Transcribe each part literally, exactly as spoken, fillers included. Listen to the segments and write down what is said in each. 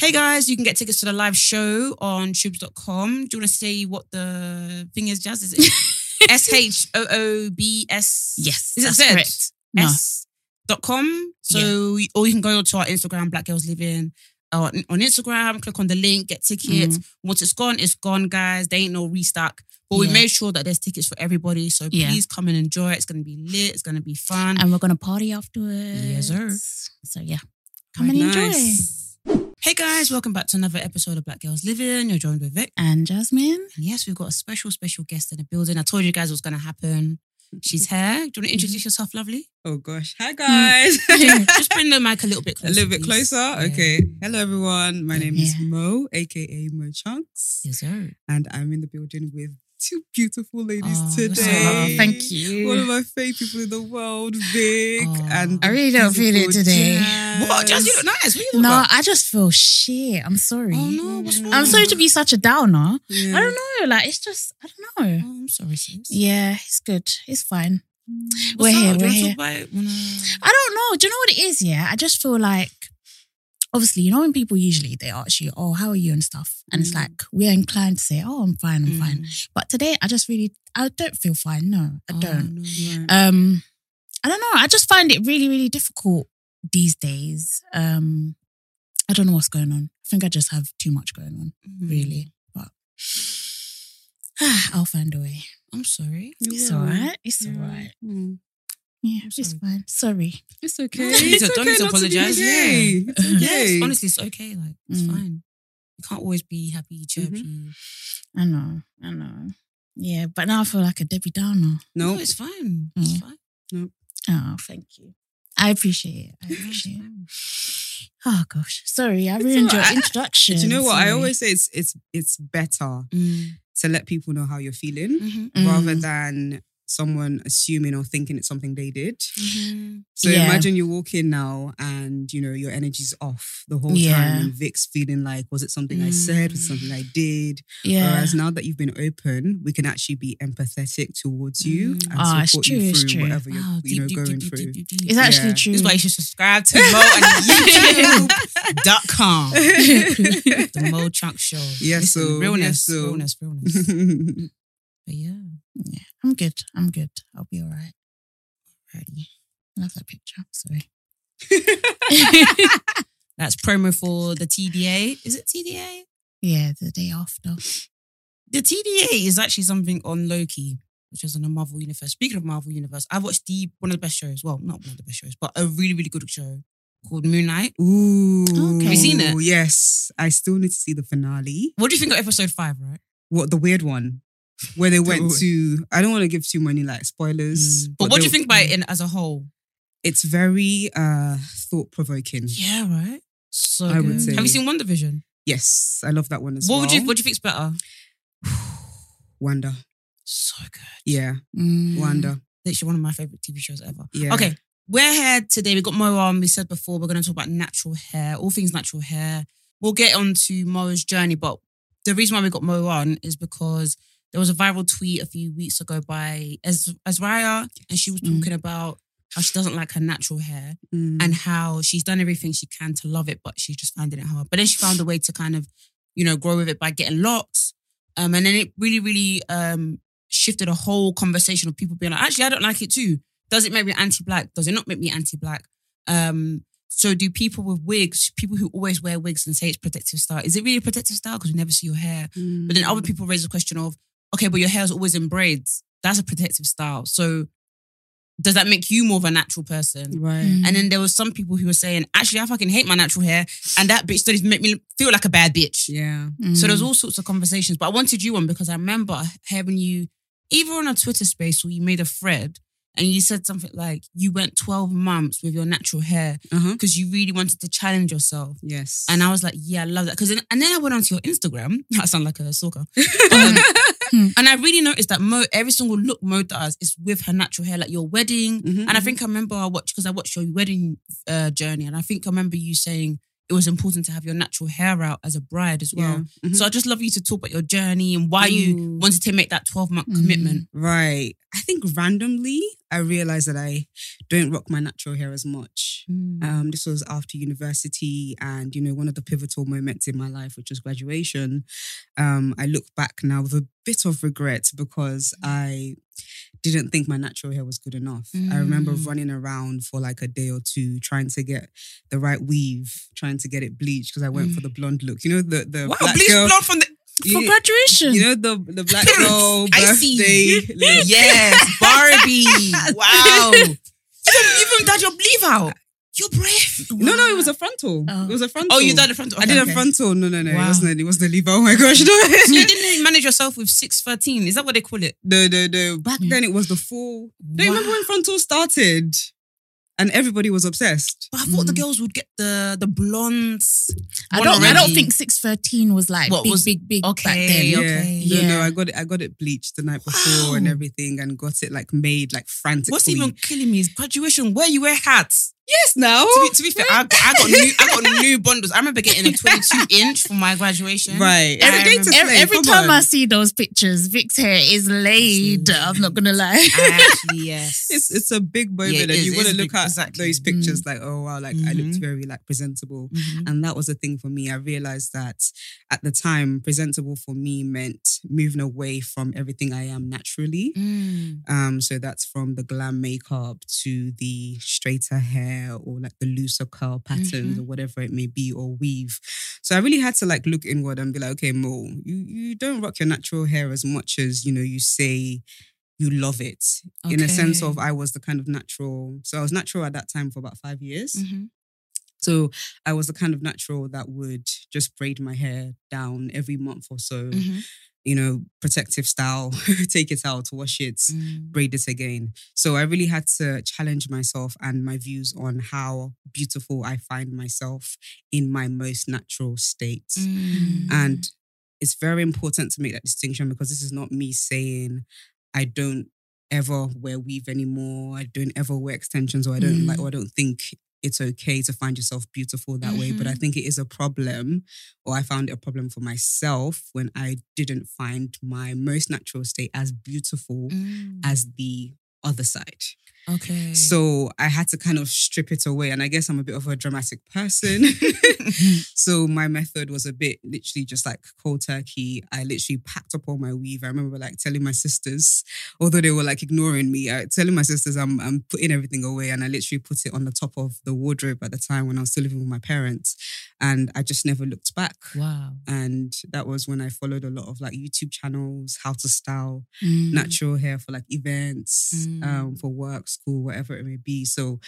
Hey guys, you can get tickets to the live show on tubes dot com. Do you want to say what the thing is, Jazz? Is it S H O O B S? Yes. Is it Z? Correct. No. S dot com. So, yeah. Or you can go to our Instagram, Black Girls Living. Uh, on Instagram, click on the link, get tickets. Mm-hmm. Once it's gone, it's gone, guys. There ain't no restock. But yeah. we made sure that there's tickets for everybody. So yeah. please come and enjoy. It's going to be lit. It's going to be fun. And we're going to party afterwards. Yes, sir. So yeah, come Very and nice. enjoy. Hey guys, welcome back to another episode of Black Girls Living. You're joined with Vic. And Jasmine. Yes, we've got a special, special guest in the building. I told you guys it was going to happen. She's here. Do you want to introduce yourself, lovely? Oh gosh. Hi guys. Just bring the mic a little bit closer. A little bit please. closer? Yeah. Okay. Hello everyone. My name yeah. is Mo, aka Mo Chunks. Yes, sir. And I'm in the building with two beautiful ladies oh, today. So Thank you. One of my fave people in the world, Vic. Oh, and I really don't feel it today. Jazz. What? Jazz, you look nice. What you no, about? I just feel shit. I'm sorry. Oh no, what's wrong? I'm sorry to be such a downer. Yeah. I don't know. Like, it's just, I don't know. Oh, I'm sorry, sis. Yeah, it's good. It's fine. What's we're up? here. Do we're here. It? Wanna... I don't know. Do you know what it is? Yeah, I just feel like, obviously, you know when people usually, they ask you, oh, how are you and stuff? And mm. it's like, we're inclined to say, oh, I'm fine, I'm mm. fine. But today, I just really, I don't feel fine. No, I oh, don't. No, no. Um, I don't know. I just find it really, really difficult these days. Um, I don't know what's going on. I think I just have too much going on, mm. really. But ah, I'll find a way. I'm sorry. You're it's all right. right. It's all right. Mm. Yeah, it's fine. Sorry. It's okay. It's okay. Don't need to apologize. Okay. Yeah. It's okay. Yes, honestly, it's okay. Like, it's mm. fine. You can't always be happy, chirpy. Mm-hmm. I know. I know. Yeah, but now I feel like a Debbie Downer. No, no it's fine. It's yeah. fine. Nope. Oh, thank you. I appreciate it. I appreciate it. Oh gosh. Sorry, I ruined your introduction. Do you know what? Sorry. I always say it's it's it's better mm. to let people know how you're feeling mm-hmm. rather mm. than someone assuming or thinking it's something they did. Mm-hmm. So yeah. imagine you walk in now and, you know, your energy's off the whole yeah. time and Vic's feeling like, was it something mm. I said? Was it something I did? Yeah. Whereas now that you've been open, we can actually be empathetic towards you mm. and oh, support true, you through whatever you're oh, you know, do, do, going do, do, through. Do, do, do. It's actually yeah. true. This is why you should subscribe to Mo on YouTube dot com. The Mo Chunk Show. Yeah, so, realness, yeah, so. realness, realness, realness. But yeah. Yeah, I'm good. I'm good. I'll be all right. Ready. Love that picture. Sorry. That's promo for the T D A. Is it T D A? Yeah, the day after. The T D A is actually something on Loki, which is on the Marvel Universe. Speaking of Marvel Universe, I watched the one of the best shows. Well, not one of the best shows, but a really, really good show called Moon Knight. Ooh. Okay. Have you seen it? Yes. I still need to see the finale. What do you think of episode five, right? What, the weird one? Where they went to, I don't want to give too many like spoilers. Mm. But, but what they, do you think about it in, as a whole? It's very uh, thought provoking. Yeah, right. So I good. would say. Have you seen WandaVision? Yes, I love that one as what well. What would you What do you think's better? Wanda. So good. Yeah, mm. Wanda. Literally one of my favorite T V shows ever. Yeah. Okay, we're here today. We got Mo on. We said before we're going to talk about natural hair, all things natural hair. We'll get on to Mo's journey, but the reason why we got Mo on is because there was a viral tweet a few weeks ago by Az- Azraya, and she was talking mm. about how she doesn't like her natural hair mm. and how she's done everything she can to love it, but she's just finding it hard. But then she found a way to kind of, you know, grow with it by getting locks. Um, and then it really, really um, shifted a whole conversation of people being like, actually, I don't like it too. Does it make me anti-black? Does it not make me anti-black? Um, so do people with wigs, people who always wear wigs and say it's protective style, is it really protective style? Because we never see your hair. Mm. But then other people raise the question of, okay, but your hair's always in braids. That's a protective style. So does that make you more of a natural person? Right. Mm. And then there was some people who were saying, actually, I fucking hate my natural hair. And that bitch studies make me feel like a bad bitch. Yeah. Mm. So there's all sorts of conversations. But I wanted you on because I remember having you either on a Twitter space or you made a thread and you said something like, you went twelve months with your natural hair because uh-huh. you really wanted to challenge yourself. Yes. And I was like, yeah, I love that. Cause then, and then I went onto your Instagram. I sound like a stalker. Um, and I really noticed that Mo, every single look Mo does is with her natural hair, like your wedding. Mm-hmm, and I think I remember I watched, because I watched your wedding uh, journey, and I think I remember you saying it was important to have your natural hair out as a bride as well. Yeah. Mm-hmm. So I just love you to talk about your journey and why Ooh. you wanted to make that twelve month mm-hmm. commitment. Right. I think randomly, I realised that I don't rock my natural hair as much. Mm. Um, this was after university and, you know, one of the pivotal moments in my life, which was graduation. Um, I look back now with a bit of regret because I didn't think my natural hair was good enough. Mm. I remember running around for like a day or two trying to get the right weave, trying to get it bleached because I went mm. for the blonde look. You know, the... the wow, bleached blonde from the... You, for graduation. You know, the, the black girl birthday. Yes, Barbie. Wow. You even did your bleave out. Your breath. Wow. No, no, it was a frontal. Oh. It was a frontal. Oh, you did a frontal. Okay, I did okay. a frontal. No, no, no. Wow. It wasn't. It wasn't the leave. Oh my gosh. No. So you didn't manage yourself with six thirteen. Is that what they call it? No, no, no. Back mm. then it was the full. Don't you remember when frontal started? And everybody was obsessed. But I thought mm. the girls would get the the blondes. I don't. Already. I don't think six thirteen was like what, big, was, big, big, big okay, back then. Yeah. Okay. No, yeah. no. I got it. I got it bleached the night before wow. and everything, and got it like made like frantically. What's even killing me is graduation where you wear hats. Yes, now. To be, to be fair, I got, I got new. I got new bundles. I remember getting a twenty-two inch for my graduation. Right. Every, I every, every time on. I see those pictures, Vic's hair is laid. I'm not gonna lie. Actually, yes. It's it's a big moment, yeah, and is, you want to look at exactly. those pictures mm. like, oh wow, like mm-hmm. I looked very like presentable, mm-hmm. and that was a thing for me. I realized that at the time, presentable for me meant moving away from everything I am naturally. Mm. Um, so that's from the glam makeup to the straighter hair, or like the looser curl patterns mm-hmm. or whatever it may be, or weave. So I really had to like look inward and be like, okay, Mo, you, you don't rock your natural hair as much as, you know, you say you love it. Okay. In a sense of I was the kind of natural. So I was natural at that time for about five years. Mm-hmm. So I was the kind of natural that would just braid my hair down every month or so. Mm-hmm. You know, protective style, take it out, wash it, mm. braid it again. So I really had to challenge myself and my views on how beautiful I find myself in my most natural state. Mm. And it's very important to make that distinction, because this is not me saying I don't ever wear weave anymore, I don't ever wear extensions, or I don't mm. like, or I don't think it's okay to find yourself beautiful that mm-hmm. way. But I think it is a problem, or I found it a problem for myself when I didn't find my most natural state as beautiful mm. as the other side. Okay. So I had to kind of strip it away. And I guess I'm a bit of a dramatic person. So my method was a bit literally just like cold turkey. I literally packed up all my weave. I remember like telling my sisters, although they were like ignoring me, I, telling my sisters I'm I'm putting everything away. And I literally put it on the top of the wardrobe at the time when I was still living with my parents. And I just never looked back. Wow. And that was when I followed a lot of like YouTube channels, how to style mm. natural hair for like events, mm. um, for work, school, whatever it may be. So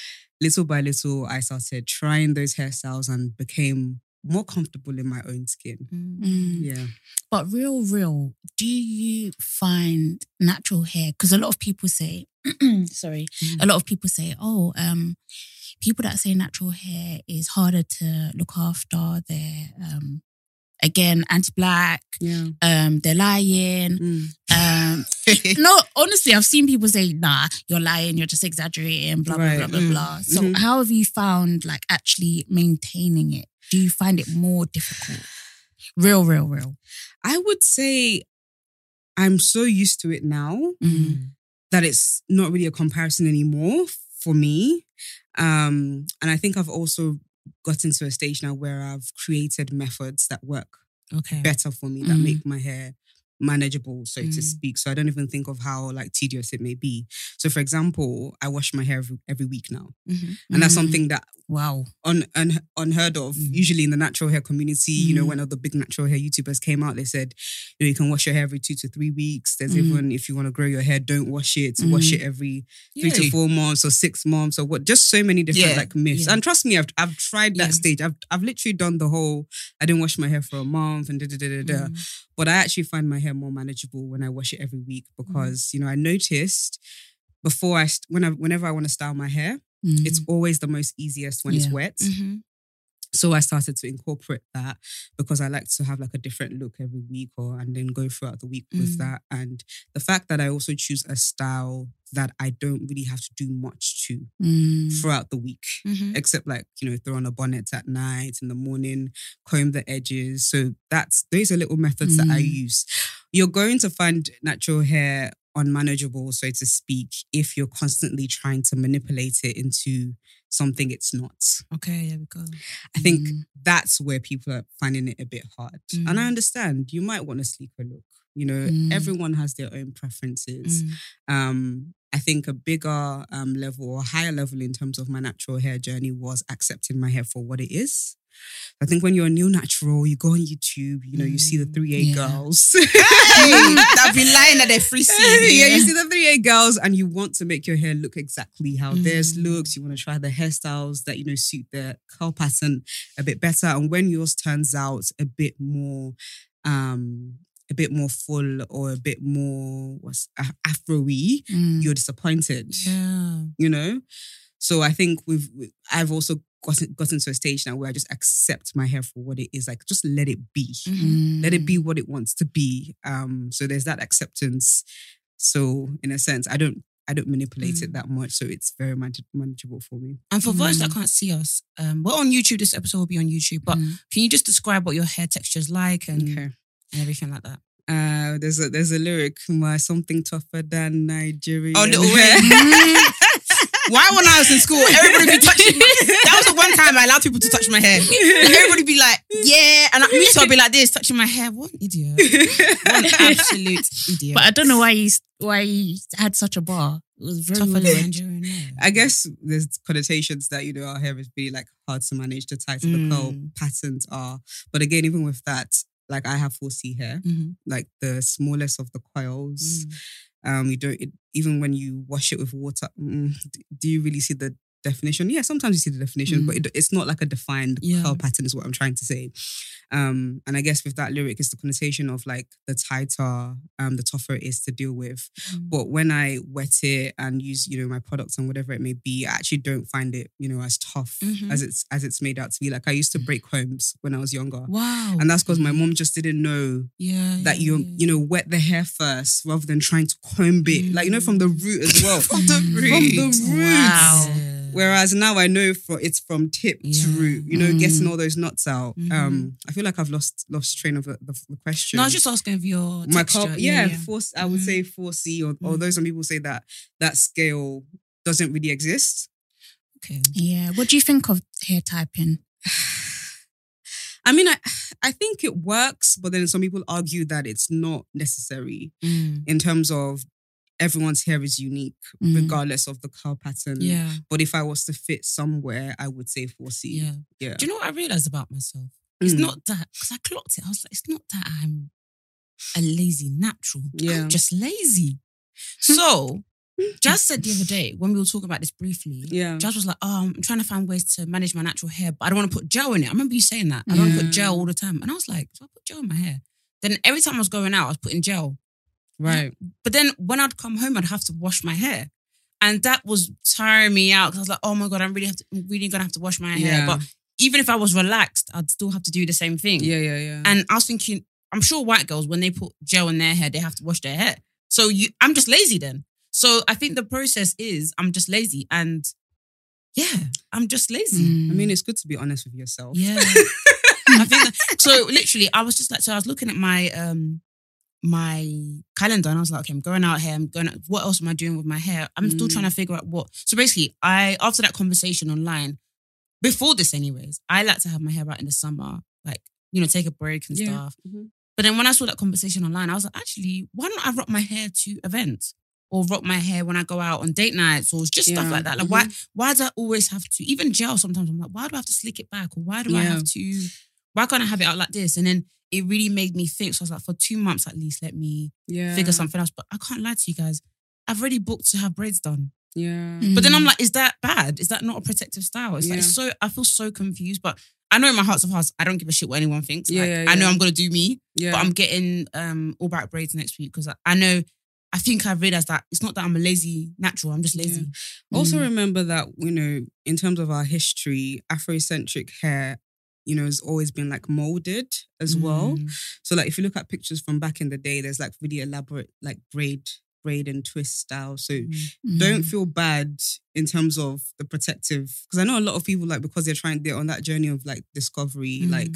little by little, I started trying those hairstyles and became more comfortable in my own skin. Mm. Yeah. But real, real, do you find natural hair? Because a lot of people say, sorry, mm. a lot of people say, oh, um, people that say natural hair is harder to look after. They're, um, again, anti-black. Yeah. Um, they're lying. Mm. Um, no, honestly, I've seen people say, nah, you're lying, you're just exaggerating, blah, right. blah, blah, blah, mm. blah. So mm-hmm. how have you found like actually maintaining it? Do you find it more difficult? Real, real, real. I would say I'm so used to it now mm. that it's not really a comparison anymore for me. Um, and I think I've also gotten to a stage now where I've created methods that work okay. better for me, that mm. make my hair manageable, so mm. to speak. So I don't even think of how like tedious it may be. So for example, I wash my hair every, every week now. Mm-hmm. And that's mm. something that wow un, un, unheard of. Mm. Usually in the natural hair community, mm. you know, when other big natural hair YouTubers came out, they said, you know, you can wash your hair every two to three weeks. There's mm. even, if you want to grow your hair, don't wash it. Mm. Wash it every three yeah. to four months or six months or what. Just so many different yeah. like myths. Yeah. And trust me, I've I've tried that yeah. stage. I've I've literally done the whole, I didn't wash my hair for a month and da da da da da. Mm. But I actually find my hair more manageable when I wash it every week because, mm. you know, I noticed before I, when I whenever I want to style my hair, mm. it's always the most easiest when yeah. it's wet. Mm-hmm. So I started to incorporate that because I like to have like a different look every week or and then go throughout the week mm. with that. And the fact that I also choose a style that I don't really have to do much to mm. throughout the week, mm-hmm. except like, you know, throw on a bonnet at night, in the morning, comb the edges. So that's, those are little methods mm. that I use. You're going to find natural hair unmanageable, so to speak, if you're constantly trying to manipulate it into something it's not. Okay, there we go. I mm. think that's where people are finding it a bit hard. Mm. And I understand, you might want a sleeker look. You know, mm. everyone has their own preferences. Mm. Um, I think a bigger um, level or higher level in terms of my natural hair journey was accepting my hair for what it is. I think when you're a new natural, you go on YouTube, you know, you see the three A yeah. girls. They've been lying at their free season. Yeah, you see the three A girls and you want to make your hair look exactly how mm. theirs looks. You want to try the hairstyles that, you know, suit their curl pattern a bit better. And when yours turns out a bit more... Um, a bit more full or a bit more what's Afro-y, mm. you're disappointed. Yeah. You know? So I think we've, I've also gotten, gotten to a stage now where I just accept my hair for what it is. Like, just let it be. Mm. Let it be what it wants to be. Um, so there's that acceptance. So in a sense, I don't, I don't manipulate mm. it that much. So it's very manageable for me. And for mm. those that can't see us, um, we're on YouTube. This episode will be on YouTube. But mm. can you just describe what your hair texture is like? And okay. And everything like that. Uh, there's a there's a lyric, something tougher than Nigeria. Oh, little hair. Why when I was in school, everybody be touching my hair. That was the one time I allowed people to touch my hair. Like, everybody be like, yeah. And me too, I'd be like this, touching my hair. What an idiot. What an absolute idiot. But I don't know why you why you had such a bar. It was very tougher than Nigerian hair. I guess there's connotations that, you know, our hair is really like hard to manage, the types of mm. the curl patterns are. But again, even with that, like I have four C hair, mm-hmm. like the smallest of the coils. Mm. Um, you don't it, even when you wash it with water. Mm, do you really see the definition? Yeah, sometimes you see the definition, mm. but it, it's not like a defined yeah. curl pattern, is what I'm trying to say. Um, and I guess with that lyric, it's the connotation of like the tighter, um, the tougher it is to deal with. Mm. But when I wet it and use, you know, my products and whatever it may be, I actually don't find it, you know, as tough mm-hmm. as it's as it's made out to be. Like I used to break combs when I was younger. Wow. And that's because my mom just didn't know yeah, that yeah, you yeah. you know wet the hair first rather than trying to comb it, mm-hmm. like you know from the root as well. from the root. From the root. Wow. Yeah. Whereas now I know for it's from tip yeah. to root, you know, mm. getting all those nuts out. Mm-hmm. Um, I feel like I've lost lost train of the, the, the question. No, I was just asking if your my texture. Cup, yeah, yeah. Four, I would mm. say four C, or, mm. although some people say that that scale doesn't really exist. Okay. Yeah. What do you think of hair typing? I mean, I I think it works, but then some people argue that it's not necessary mm. in terms of everyone's hair is unique, mm. regardless of the curl pattern. Yeah. But if I was to fit somewhere, I would say four C. Yeah. yeah. Do you know what I realised about myself? It's mm. not that, because I clocked it. I was like, it's not that I'm a lazy natural. Yeah. I'm just lazy. So, Jazz said the other day, when we were talking about this briefly, yeah. Jazz was like, oh, I'm trying to find ways to manage my natural hair, but I don't want to put gel in it. I remember you saying that. I don't yeah. want to put gel all the time. And I was like, so I put gel in my hair. Then every time I was going out, I was putting gel. Right. But then when I'd come home, I'd have to wash my hair. And that was tiring me out. Because I was like, oh my God, I'm really have to, I'm really going to have to wash my yeah. hair. But even if I was relaxed, I'd still have to do the same thing. Yeah, yeah, yeah. And I was thinking, I'm sure white girls, when they put gel in their hair, they have to wash their hair. So you, I'm just lazy then. So I think the process is I'm just lazy. And yeah, I'm just lazy. Mm. I mean, it's good to be honest with yourself. Yeah. I think that, so literally, I was just like, so I was looking at my... um. my calendar and I was like, okay, I'm going out here. I'm going out. What else am I doing with my hair? I'm mm. still trying to figure out what. So basically, I after that conversation online, before this anyways, I like to have my hair out in the summer, like, you know, take a break and yeah. stuff. Mm-hmm. But then when I saw that conversation online, I was like, actually, why don't I rock my hair to events? Or rock my hair when I go out on date nights, or just yeah. stuff like that. Like, mm-hmm. why why do I always have to, even gel sometimes, I'm like, why do I have to slick it back? Or why do yeah. I have to, why can't I have it out like this? And then it really made me think. So I was like, for two months at least, let me yeah. figure something else. But I can't lie to you guys, I've already booked to have braids done. Yeah. Mm-hmm. But then I'm like, is that bad? Is that not a protective style? It's yeah. like, it's so, I feel so confused. But I know in my hearts of hearts, I don't give a shit what anyone thinks. Yeah, like, yeah. I know I'm going to do me, yeah. but I'm getting um, all back braids next week because I, I know, I think I realised that it's not that I'm a lazy natural, I'm just lazy. Yeah. Also mm. remember that, you know, in terms of our history, Afrocentric hair, you know, has always been like moulded as mm. well. So like if you look at pictures from back in the day, there's like really elaborate like braid, braid and twist style. So mm. don't feel bad in terms of the protective. Because I know a lot of people like, because they're trying, they're on that journey of like discovery, mm. like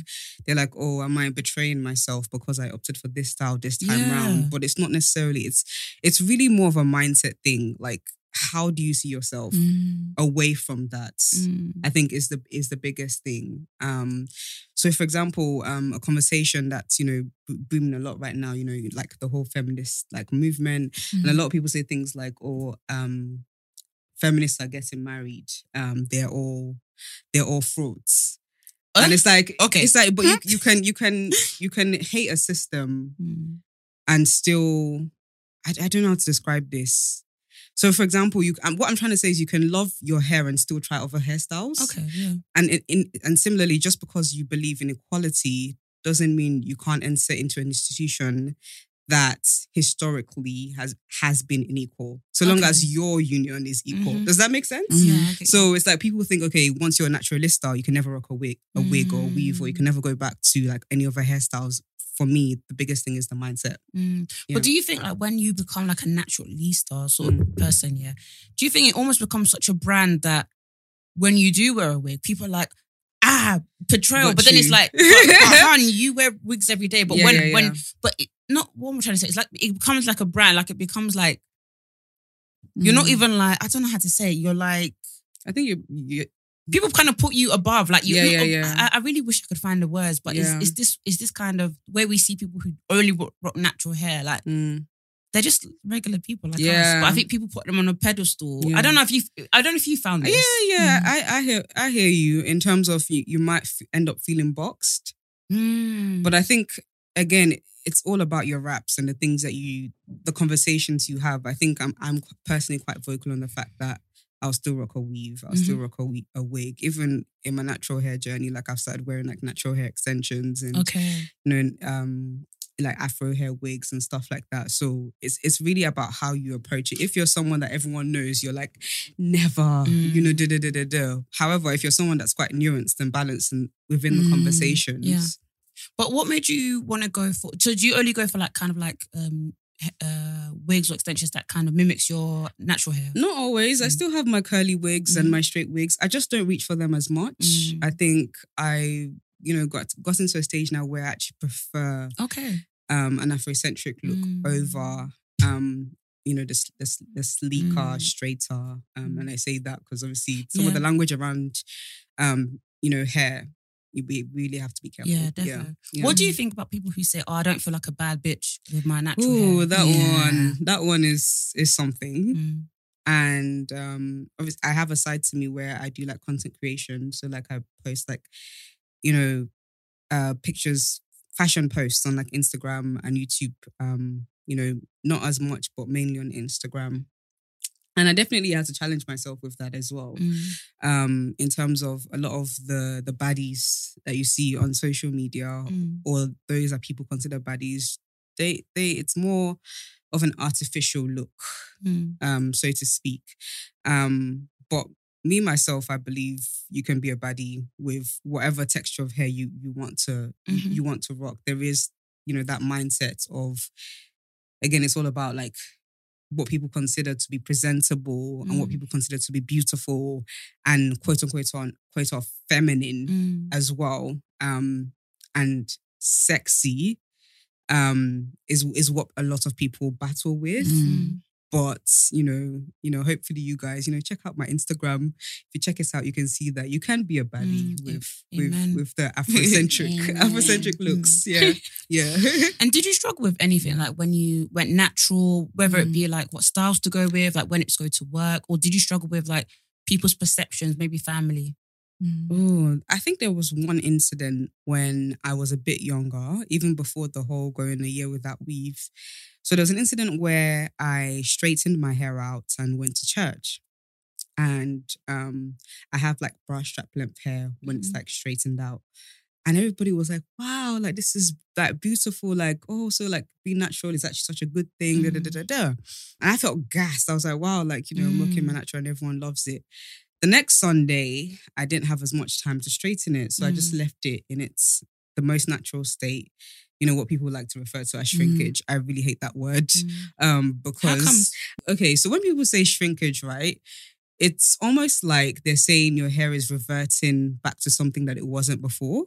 they're like, oh, am I betraying myself because I opted for this style this time yeah. round? But it's not necessarily, it's it's really more of a mindset thing. Like, how do you see yourself mm. away from that? Mm. I think is the is the biggest thing. Um, so, for example, um, a conversation that's, you know, booming a lot right now, you know, like the whole feminist like movement, mm. and a lot of people say things like, "Oh, um, feminists are getting married. Um, they're all they're all frauds." Uh, and it's like, okay, it's like, but you, you can you can you can hate a system mm. and still, I, I don't know how to describe this. So, for example, you um, what I'm trying to say is you can love your hair and still try other hairstyles. Okay, yeah. And in, in, and similarly, just because you believe in equality doesn't mean you can't enter into an institution that historically has has been unequal. So okay. long as your union is equal, mm-hmm. does that make sense? Mm-hmm. Yeah. Okay. So it's like people think, okay, once you're a naturalist style, you can never rock a wig, a mm-hmm. wig or a weave, or you can never go back to like any other hairstyles. For me, the biggest thing is the mindset. Mm. But know? do you think like when you become like a naturalista sort of mm. person, yeah, do you think it almost becomes such a brand that when you do wear a wig, people are like, ah, portrayal. But, but then it's like, hon, you wear wigs every day. But yeah, when, yeah, yeah. when, but it, not what I'm trying to say. It's like, it becomes like a brand. Like it becomes like, mm. you're not even like, I don't know how to say it. You're like, I think you you people kind of put you above, like you. Yeah, yeah, yeah. I, I really wish I could find the words, but yeah. it's, it's this, it's this kind of where we see people who only rock, rock natural hair, like mm. they're just regular people, like yeah. us. But I think people put them on a pedestal. Yeah. I don't know if you, I don't know if you found this. Yeah, yeah. Mm. I, I hear, I hear you in terms of you, you might f- end up feeling boxed, mm. but I think again, it's all about your raps and the things that you, the conversations you have. I think I'm, I'm personally quite vocal on the fact that I'll still rock a weave. I'll mm-hmm. still rock a, we- a wig. Even in my natural hair journey, like I've started wearing like natural hair extensions and okay. you know, um, like Afro hair wigs and stuff like that. So it's it's really about how you approach it. If you're someone that everyone knows, you're like never, mm. you know, da da da da da. However, if you're someone that's quite nuanced and balanced and within mm. the conversations, yeah. But what made you want to go for? So do you only go for like kind of like? Um, Uh, wigs or extensions that kind of mimics your natural hair? Not always. Mm. I still have my curly wigs mm. and my straight wigs. I just don't reach for them as much. Mm. I think I, you know, got gotten to a stage now where I actually prefer okay um, an Afrocentric look mm. over um, you know, the the, the sleeker, mm. straighter. Um, and I say that because obviously some yeah. of the language around um, you know, hair. You really have to be careful. Yeah, definitely. Yeah. What do you think about people who say, "Oh, I don't feel like a bad bitch with my natural Ooh, hair"? That yeah. one, that one is is something. Mm. And um, obviously, I have a side to me where I do like content creation. So, like, I post like, you know, uh, pictures, fashion posts on like Instagram and YouTube. Um, you know, not as much, but mainly on Instagram. And I definitely had to challenge myself with that as well. Mm. Um, in terms of a lot of the the baddies that you see on social media mm. or those that people consider baddies, they they it's more of an artificial look, mm. um, so to speak. Um, but me, myself, I believe you can be a baddie with whatever texture of hair you you want to mm-hmm. you want to rock. There is, you know, that mindset of, again, it's all about like, what people consider to be presentable mm. and what people consider to be beautiful and quote unquote on quote off feminine mm. as well, um, and sexy um, is is what a lot of people battle with. Mm. But, you know, you know, hopefully you guys, you know, check out my Instagram. If you check us out, you can see that you can be a baddie mm, with, with with the Afrocentric Afrocentric looks. Mm. Yeah. Yeah. And did you struggle with anything? Like when you went natural, whether mm. it be like what styles to go with, like when it's go to work, or did you struggle with like people's perceptions, maybe family? Mm. Oh, I think there was one incident when I was a bit younger, even before the whole going a year without weave. So there was an incident where I straightened my hair out and went to church. And um, I have like bra strap length hair when mm. it's like straightened out. And everybody was like, wow, like this is like beautiful. Like, oh, so like being natural is actually such a good thing. Mm. Da, da, da, da. And I felt gassed. I was like, wow, like, you know, mm. I'm working my natural and everyone loves it. The next Sunday, I didn't have as much time to straighten it. So mm. I just left it in its the most natural state. You know, what people like to refer to as shrinkage. Mm. I really hate that word. Mm. Um, because, okay, so when people say shrinkage, right, it's almost like they're saying your hair is reverting back to something that it wasn't before.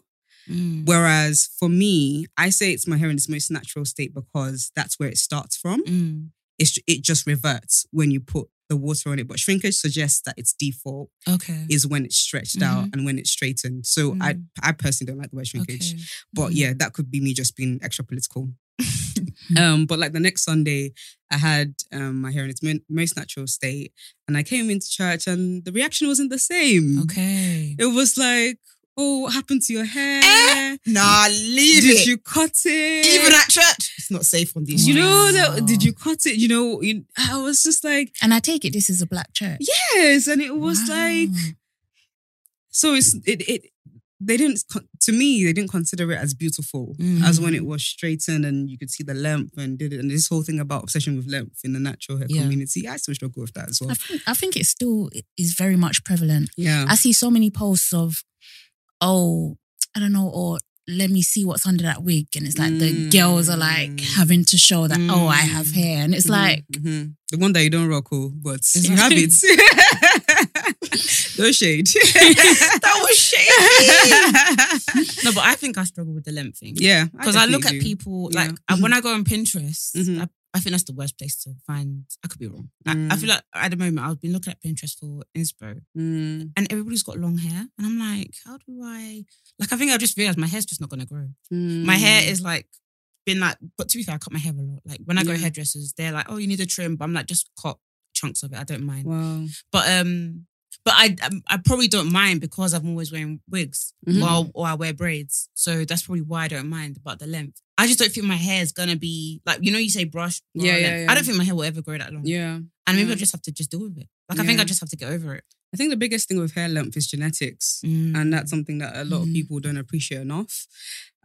Mm. Whereas for me, I say it's my hair in its most natural state because that's where it starts from. Mm. It's, it just reverts when you put the water on it, but shrinkage suggests that its default okay. is when it's stretched mm-hmm. out and when it's straightened. So mm-hmm. I, I personally don't like the word shrinkage, okay. but mm-hmm. yeah, that could be me just being extra political. um, but like the next Sunday, I had um, my hair in its m- most natural state, and I came into church, and the reaction wasn't the same. Okay, it was like, oh, what happened to your hair? Eh? Nah, leave did it. Did you cut it? Even at church, it's not safe on these. You know, that, did you cut it? You know, you, I was just like, and I take it this is a black church. Yes, and it was wow. like, so it's it it they didn't to me they didn't consider it as beautiful mm. as when it was straightened and you could see the length and did it and this whole thing about obsession with length in the natural hair yeah. community. I still struggle with that as well. I think I think it still is very much prevalent. Yeah, I see so many posts of. Oh, I don't know, or let me see what's under that wig. And it's like mm. the girls are like having to show that, mm. oh, I have hair. And it's mm. like... Mm-hmm. The one that you don't rock, oh, but you have it. No shade. That was shady. No, but I think I struggle with the length thing. Yeah. Because I, I look at do. people, like, yeah. mm-hmm. when I go on Pinterest, mm-hmm. I, I think that's the worst place to find... I could be wrong. Mm. I, I feel like at the moment, I've been looking at Pinterest for inspo mm. and everybody's got long hair. And I'm like, how do I... Like, I think I just realised my hair's just not going to grow. Mm. My hair is like... been like... But to be fair, I cut my hair a lot. Like, when I yeah. go hairdressers, they're like, oh, you need a trim. But I'm like, just cut chunks of it. I don't mind. Wow. But... um. But I, I probably don't mind because I'm always wearing wigs mm-hmm. or, or I wear braids. So that's probably why I don't mind about the length. I just don't think my hair is going to be... Like, you know, you say brush. Yeah, yeah, yeah. I don't think my hair will ever grow that long. Yeah. And maybe yeah. I just have to just deal with it. Like, yeah. I think I just have to get over it. I think the biggest thing with hair length is genetics. Mm. And that's something that a lot mm. of people don't appreciate enough.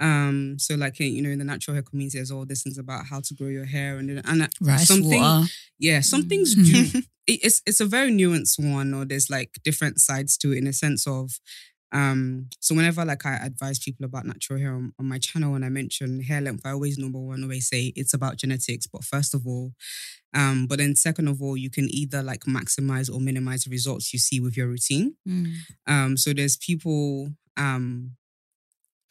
Um, so like, you know, in the natural hair community, there's all these things about how to grow your hair. And, and rice, something, water. Yeah, some mm. things do... It's it's a very nuanced one, or there's like different sides to it in a sense of, um. So whenever like I advise people about natural hair on, on my channel and I mention hair length, I always number one always say it's about genetics. But first of all, um. But then second of all, you can either like maximize or minimize the results you see with your routine. Mm. Um. So there's people um.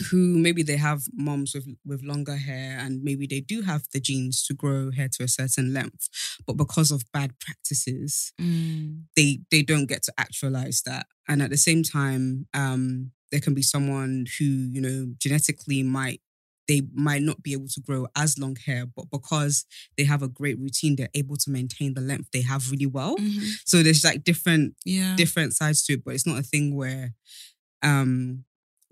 who maybe they have moms with, with longer hair and maybe they do have the genes to grow hair to a certain length, but because of bad practices, mm. they they don't get to actualize that. And at the same time, um, there can be someone who, you know, genetically might, they might not be able to grow as long hair, but because they have a great routine, they're able to maintain the length they have really well. Mm-hmm. So there's like different, yeah. different sides to it, but it's not a thing where... um.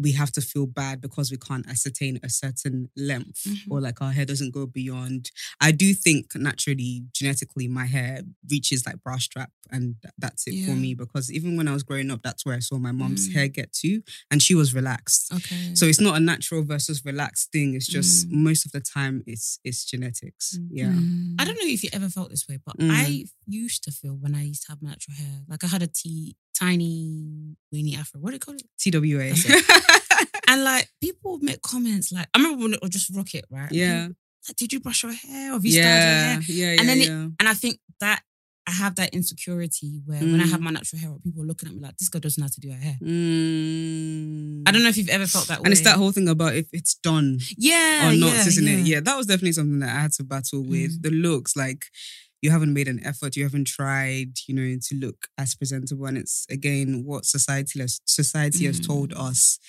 we have to feel bad because we can't ascertain a certain length mm-hmm. or like our hair doesn't go beyond. I do think naturally, genetically, my hair reaches like bra strap and th- that's it yeah. for me, because even when I was growing up, that's where I saw my mom's mm. hair get to and she was relaxed. Okay. So it's not a natural versus relaxed thing. It's just mm. most of the time it's it's genetics. Mm. Yeah. Mm. I don't know if you ever felt this way, but mm. I used to feel when I used to have natural hair, like I had a T... tiny weenie afro. What do you call it? T W A. And like people make comments like, I remember when it was just rock it, right? Yeah. People, like, did you brush your hair? Or have you yeah. styled your hair? Yeah, yeah, and then yeah. It, and I think that I have that insecurity where mm. when I have my natural hair, people are looking at me like, this girl doesn't know how to do her hair. Mm. I don't know if you've ever felt that way. And it's that whole thing about if it's done yeah, or not, yeah, isn't yeah. it? Yeah, that was definitely something that I had to battle with. Mm. The looks, like you haven't made an effort, you haven't tried, you know, to look as presentable. And it's, again, what society has, society mm. has told us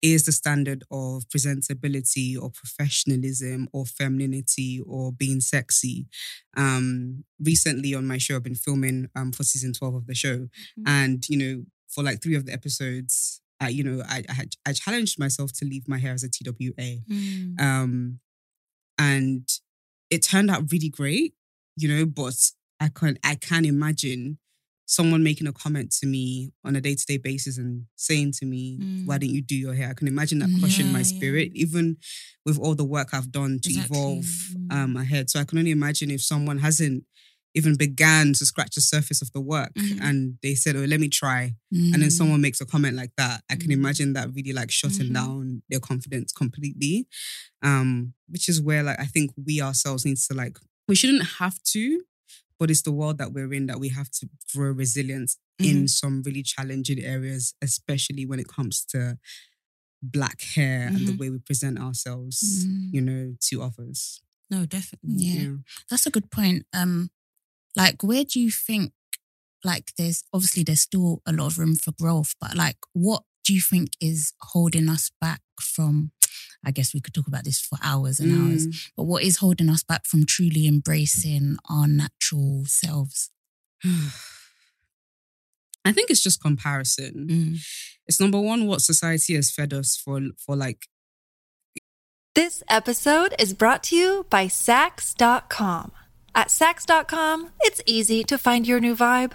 is the standard of presentability or professionalism or femininity or being sexy. Um, recently on my show, I've been filming um, for season twelve of the show. Mm. And, you know, for like three of the episodes, I, you know, I, I, I challenged myself to leave my hair as a T W A. Mm. Um, and it turned out really great, you know, but I can't, I can imagine someone making a comment to me on a day-to-day basis and saying to me, mm. why didn't you do your hair? I can imagine that crushing yeah, my spirit, yeah. even with all the work I've done to exactly. evolve um, my head. So I can only imagine if someone hasn't even began to scratch the surface of the work mm. and they said, oh, let me try. Mm. And then someone makes a comment like that. I can imagine that really like shutting mm. down their confidence completely. Um, which is where like I think we ourselves need to like, we shouldn't have to, but it's the world that we're in that we have to grow resilience mm-hmm. in some really challenging areas, especially when it comes to black hair mm-hmm. and the way we present ourselves, mm-hmm. you know, to others. No, definitely. Yeah. yeah. That's a good point. Um, like, where do you think, like, there's, obviously there's still a lot of room for growth, but like, what do you think is holding us back from, I guess we could talk about this for hours and mm. hours, but what is holding us back from truly embracing our natural selves? I think it's just comparison. Mm. It's number one, what society has fed us for, for like. This episode is brought to you by Saks dot com. At Saks dot com, it's easy to find your new vibe.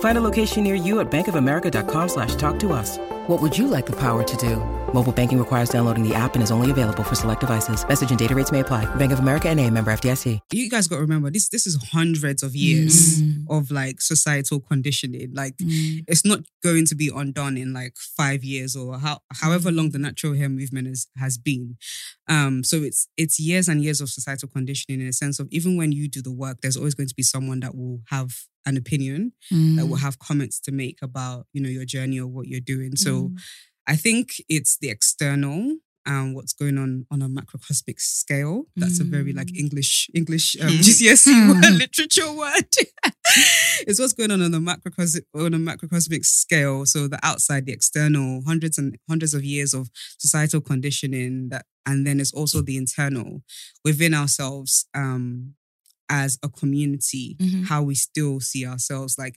Find a location near you at bank of america dot com slash talk to us. What would you like the power to do? Mobile banking requires downloading the app and is only available for select devices. Message and data rates may apply. Bank of America N A, member F D I C. You guys got to remember, this This is hundreds of years mm. of like societal conditioning. Like mm. it's not going to be undone in like five years or how, however long the natural hair movement is, has been. Um, so it's it's years and years of societal conditioning, in a sense of even when you do the work, there's always going to be someone that will have an opinion, mm. that will have comments to make about, you know, your journey or what you're doing. So mm. I think it's the external, um, what's going on on a macrocosmic scale. That's mm. a very like English, English um, G C S E word, literature word. It's what's going on on a macrocosmic on a macrocosmic scale. So the outside, the external, hundreds and hundreds of years of societal conditioning. That, and then it's also the internal within ourselves, um, as a community, mm-hmm. how we still see ourselves, like.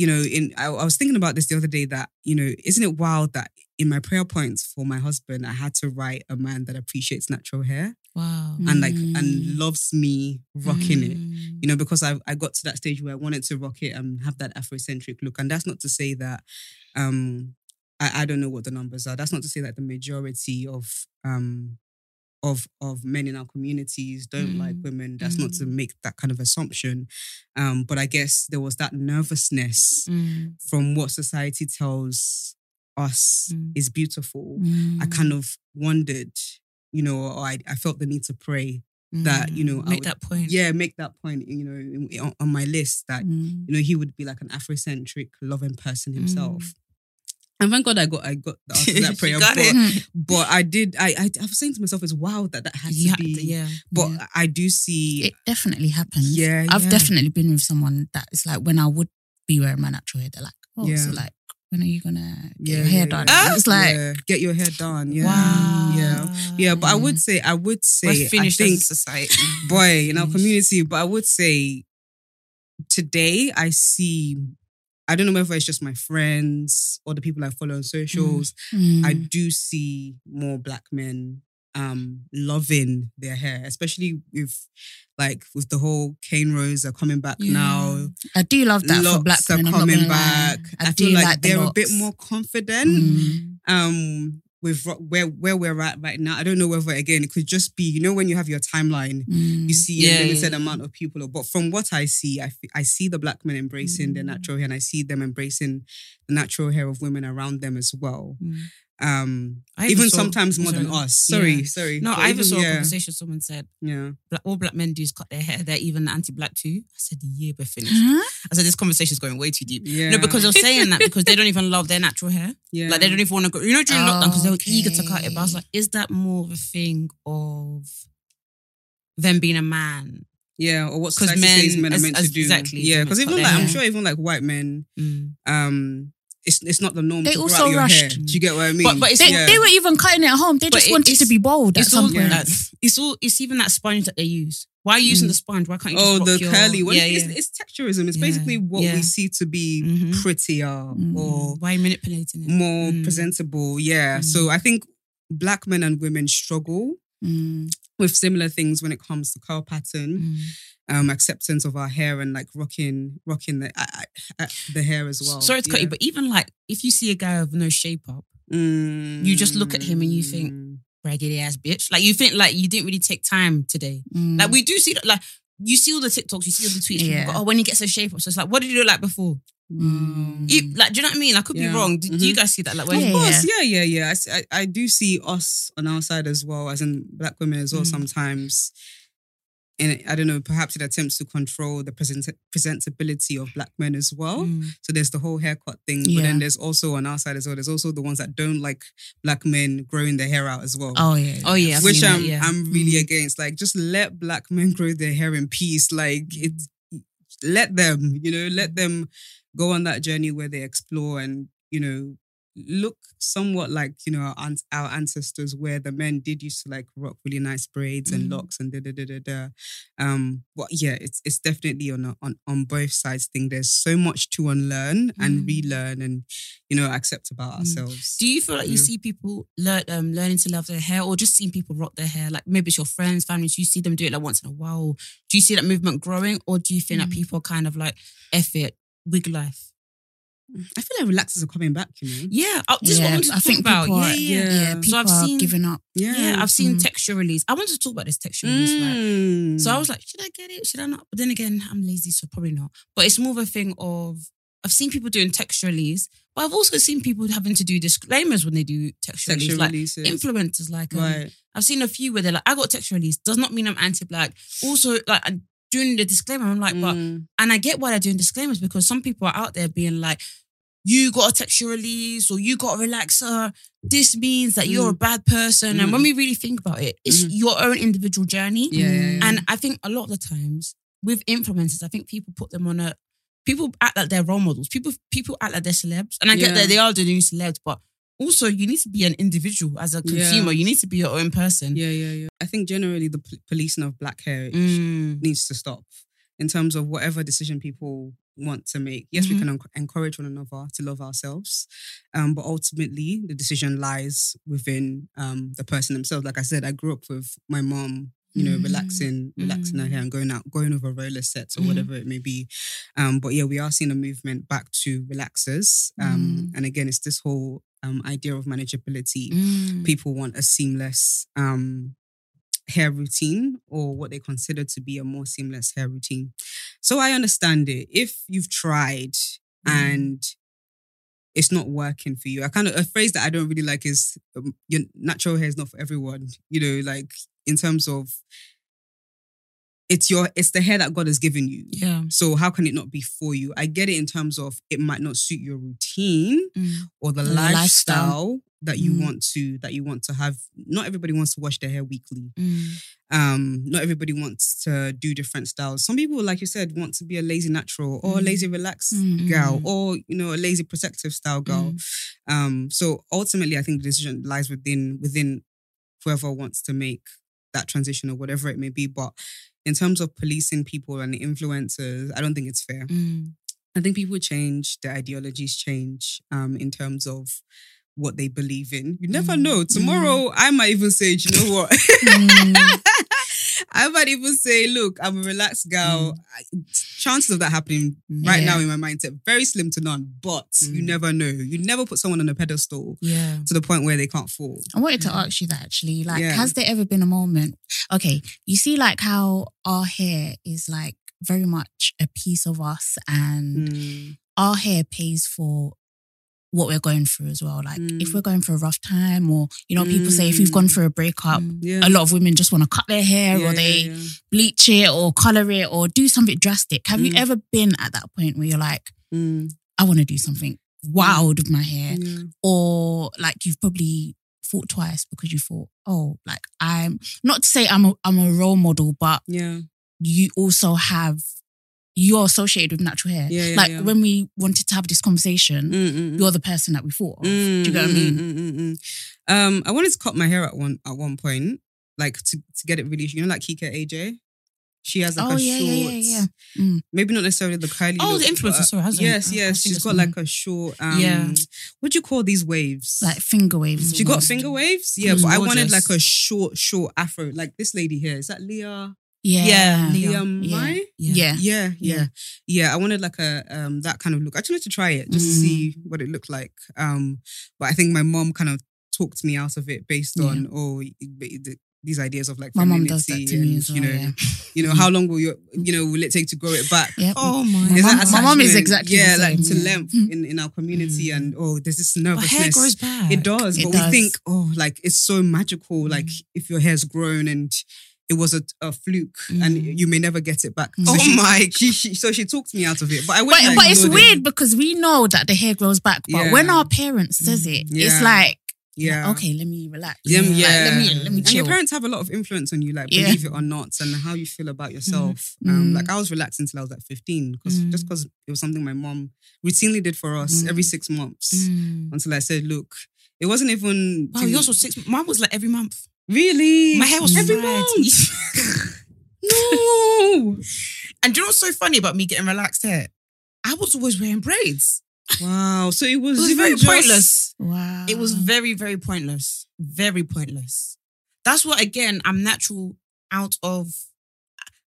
You know, in I, I was thinking about this the other day that, you know, isn't it wild that in my prayer points for my husband, I had to write a man that appreciates natural hair. Wow. Mm. And like, and loves me rocking mm. it, you know, because I I got to that stage where I wanted to rock it and have that Afrocentric look. And that's not to say that, um, I, I don't know what the numbers are. That's not to say that the majority of, um, of of men in our communities don't mm. like women. That's mm. not to make that kind of assumption. Um, but I guess there was that nervousness mm. from what society tells us mm. is beautiful. Mm. I kind of wondered, you know, or I, I felt the need to pray mm. that, you know, make I would, that point. Yeah, make that point, you know, on, on my list that, mm. you know, he would be like an Afrocentric, loving person himself. Mm. And thank God I got I got the answer to that prayer. Got but, it. but I did, I, I I was saying to myself, it's wild that that has yeah, to be. Yeah, but yeah. I do see. It definitely happens. Yeah, I've yeah. definitely been with someone that it's like when I would be wearing my natural hair, they're like, oh, yeah. so like, when are you going to get yeah, your hair yeah, done? Yeah. It's like. Yeah. Get your hair done. Yeah. Wow. Yeah. Yeah, but I would say, I would say. We're finished I think, as a society. Boy, in our community, but I would say today I see. I don't know whether it's just my friends or the people I follow on socials. Mm. Mm. I do see more black men um, loving their hair, especially with like with the whole cane rows are coming back yeah. now. I do love that locks for black women. Locks are coming back. I, I feel do like, like the they're locks. a bit more confident. Mm. Um. With where where we're at right now, I don't know whether again it could just be, you know, when you have your timeline, mm, you see yeah, a limited yeah. amount of people. But from what I see, I, f- I see the black men embracing mm. their natural hair, and I see them embracing the natural hair of women around them as well. Mm. Um, I even saw, sometimes more sorry. than us. Sorry, yeah. sorry. No, but I even saw yeah. a conversation. Someone said, "Yeah, black, all black men do is cut their hair. They're even anti-black too." I said, "Yeah, we're finished." Huh? I said, "This conversation is going way too deep." Yeah. No, because they're saying that because they don't even love their natural hair. Yeah, like they don't even want to go. You know, during oh, lockdown, because they were okay. eager to cut it. But I was like, "Is that more of a thing of them being a man?" Yeah, or what society says men are meant as, to do. Exactly. Yeah, because even like hair. I'm sure even like white men, mm. um. It's, it's not the norm. They to also out your rushed. Hair. Do you get what I mean? But, but it's, they, yeah. they were even cutting it at home. They but just it, wanted to be bold at some point. Yeah. It's all. It's even that sponge that they use. Why are you using mm. the sponge? Why can't you? Just oh, the your... curly one. Yeah, yeah. It's, it's texturism. It's yeah. basically what yeah. we see to be mm-hmm. prettier mm. or why are you manipulating it? More mm. presentable. Yeah. Mm. So I think black men and women struggle mm. with similar things when it comes to curl pattern. Mm. Um, acceptance of our hair and like rocking, rocking the I, I, the hair as well. Sorry to cut yeah. you, but even like if you see a guy with no shape up, mm. you just look at him and you think raggedy ass bitch. Like you think like you didn't really take time today. Mm. Like we do see like you see all the TikToks, you see all the tweets. Yeah. People go, oh, when he gets a shape up, so it's like, what did you look like before? Mm. You, like, do you know what I mean? I could yeah. be wrong. Do, mm-hmm. do you guys see that? Like, when, of course, yeah, yeah, yeah. I, I do see us on our side as well, as in black women as well. Mm. Sometimes. And I don't know, perhaps it attempts to control the present- presentability of black men as well. Mm. So there's the whole haircut thing. Yeah. But then there's also on our side as well, there's also the ones that don't like black men growing their hair out as well. Oh, yeah. yeah. Oh, yeah. Which I'm, that, yeah. I'm really mm. against. Like, just let black men grow their hair in peace. Like, it's, let them, you know, let them go on that journey where they explore and, you know, look somewhat like, you know, our, our ancestors where the men did used to like rock really nice braids and mm. locks and da da da da da. Um, but yeah, it's it's definitely on a, on on both sides thing. There's so much to unlearn and mm. relearn and, you know, accept about ourselves. Do you feel like you yeah. see people learn um, learning to love their hair, or just seeing people rock their hair? Like maybe it's your friends, families. Do you see them do it like once in a while? Do you see that movement growing, or do you think mm. that people are kind of like F it, wig life? I feel like relaxers are coming back, you know. Yeah, this yeah, is what I want to I talk about. Are, yeah, yeah, yeah. yeah people so I've are seen, giving up. Yeah, yeah I've seen mm. texture release. I wanted to talk about this texture release, mm. right? So I was like, should I get it? Should I not? But then again, I'm lazy, so probably not. But it's more of a thing of I've seen people doing texture release, but I've also seen people having to do disclaimers when they do texture, texture release, releases. Like influencers. Like um, right. I've seen a few where they're like, I got texture release. Does not mean I'm anti-black. Also, like. I, Doing the disclaimer, I'm like, but mm. and I get why they're doing disclaimers, because some people are out there being like, you got a texture release or you got a relaxer. This means that mm. you're a bad person. Mm. And when we really think about it, it's mm. your own individual journey. Yeah, yeah, yeah. And I think a lot of the times with influencers, I think people put them on a people act like they're role models. People people act like they're celebs, and I get yeah. that they are the new celebs, but also you need to be an individual as a consumer. Yeah. You need to be your own person. Yeah, yeah, yeah. I think generally the pol- policing of black hair mm. needs to stop in terms of whatever decision people want to make. Yes, mm-hmm. we can en- encourage one another to love ourselves, um, but ultimately the decision lies within um, the person themselves. Like I said, I grew up with my mom, you know, mm-hmm. relaxing, relaxing mm-hmm. her hair and going out, going over roller sets or mm-hmm. whatever it may be. Um, but yeah, we are seeing a movement back to relaxers. Um, mm. And again, it's this whole um, idea of manageability. Mm. People want a seamless um, hair routine, or what they consider to be a more seamless hair routine. So I understand it. If you've tried mm. and it's not working for you. I kind of, a phrase that I don't really like is um, your natural hair is not for everyone. You know, like in terms of it's your, it's the hair that God has given you. Yeah. So how can it not be for you? I get it in terms of it might not suit your routine mm. or the, the lifestyle, lifestyle that you mm. want to, that you want to have. Not everybody wants to wash their hair weekly. Mm. Um, not everybody wants to do different styles. Some people, like you said, want to be a lazy natural or a lazy relaxed mm-hmm. girl, or, you know, a lazy protective style girl. Mm. Um, so ultimately, I think the decision lies within within whoever wants to make that transition or whatever it may be. But in terms of policing people and influencers, I don't think it's fair. Mm. I think people change, their ideologies change um, in terms of what they believe in. You never mm. know. Tomorrow, mm. I might even say, do you know what? mm. I might even say, look, I'm a relaxed girl. Mm. Chances of that happening right yeah. now in my mindset, very slim to none. But mm. you never know. You never put someone on a pedestal yeah. to the point where they can't fall. I wanted to ask you that actually. Like, yeah. has there ever been a moment? Okay, you see like how our hair is like very much a piece of us, and mm. our hair pays for what we're going through as well. Like mm. if we're going through a rough time, or you know, mm. people say if you've gone through a breakup, mm. yeah. a lot of women just want to cut their hair yeah, or they yeah, yeah. bleach it or colour it or do something drastic. Have mm. you ever been at that point where you're like, mm. I want to do something wild with my hair? Yeah. Or like you've probably thought twice because you thought, oh, like I'm not to say I'm a, I'm a role model, but yeah. you also have you're associated with natural hair. Yeah, yeah, like yeah. when we wanted to have this conversation, mm, mm, you're the person that we thought of. Mm, do you know what mm, I mean? Mm, mm, mm, mm. Um, I wanted to cut my hair at one at one point, like to, to get it really, you know, like Kika A J. She has like oh, a yeah, short, yeah, yeah, yeah. Mm. maybe not necessarily the curly. Oh, look, the influencer saw hasn't. Yes, yes, she's got like a short. Um, yeah. What do you call these waves? Like finger waves. She almost. got finger waves. Yeah, but gorgeous. I wanted like a short, short afro, like this lady here. Is that Leah? Yeah, yeah, Liam, yeah, yeah, yeah, yeah, yeah, yeah. I wanted like a um that kind of look. I just wanted to try it just mm. to see what it looked like. Um, but I think my mom kind of talked me out of it based on yeah. oh these ideas of like my mom does that to me and, as well. You know, yeah. you know how long will you you know will it take to grow it back? Yep. Oh my, my mom, my mom is exactly yeah the same, like to yeah. length mm. in in our community mm. and oh there's this nervousness. But hair grows back. It does, it but does. we think oh like it's so magical. Mm. Like if your hair's grown and it was a, a fluke mm. and you may never get it back. Mm. So oh she, my. She, she, so she talked me out of it. But I went But, but it's weird it. because we know that the hair grows back. But yeah. when our parents says it, yeah. it's like, yeah. like, okay, let me relax. Yeah. Like, let me let me chill. And your parents have a lot of influence on you, like yeah. believe it or not, and how you feel about yourself. Mm. Um, mm. Like I was relaxed until I was like fifteen because mm. just because it was something my mom routinely did for us mm. every six months mm. until I said, look, it wasn't even... Wow, yours was six... Mine was like every month. Really? My hair was every month. No. And do you know what's so funny about me getting relaxed hair? I was always wearing braids. Wow. So it was, it was very just... pointless. Wow. It was very, very pointless. Very pointless. That's what, again, I'm natural out of...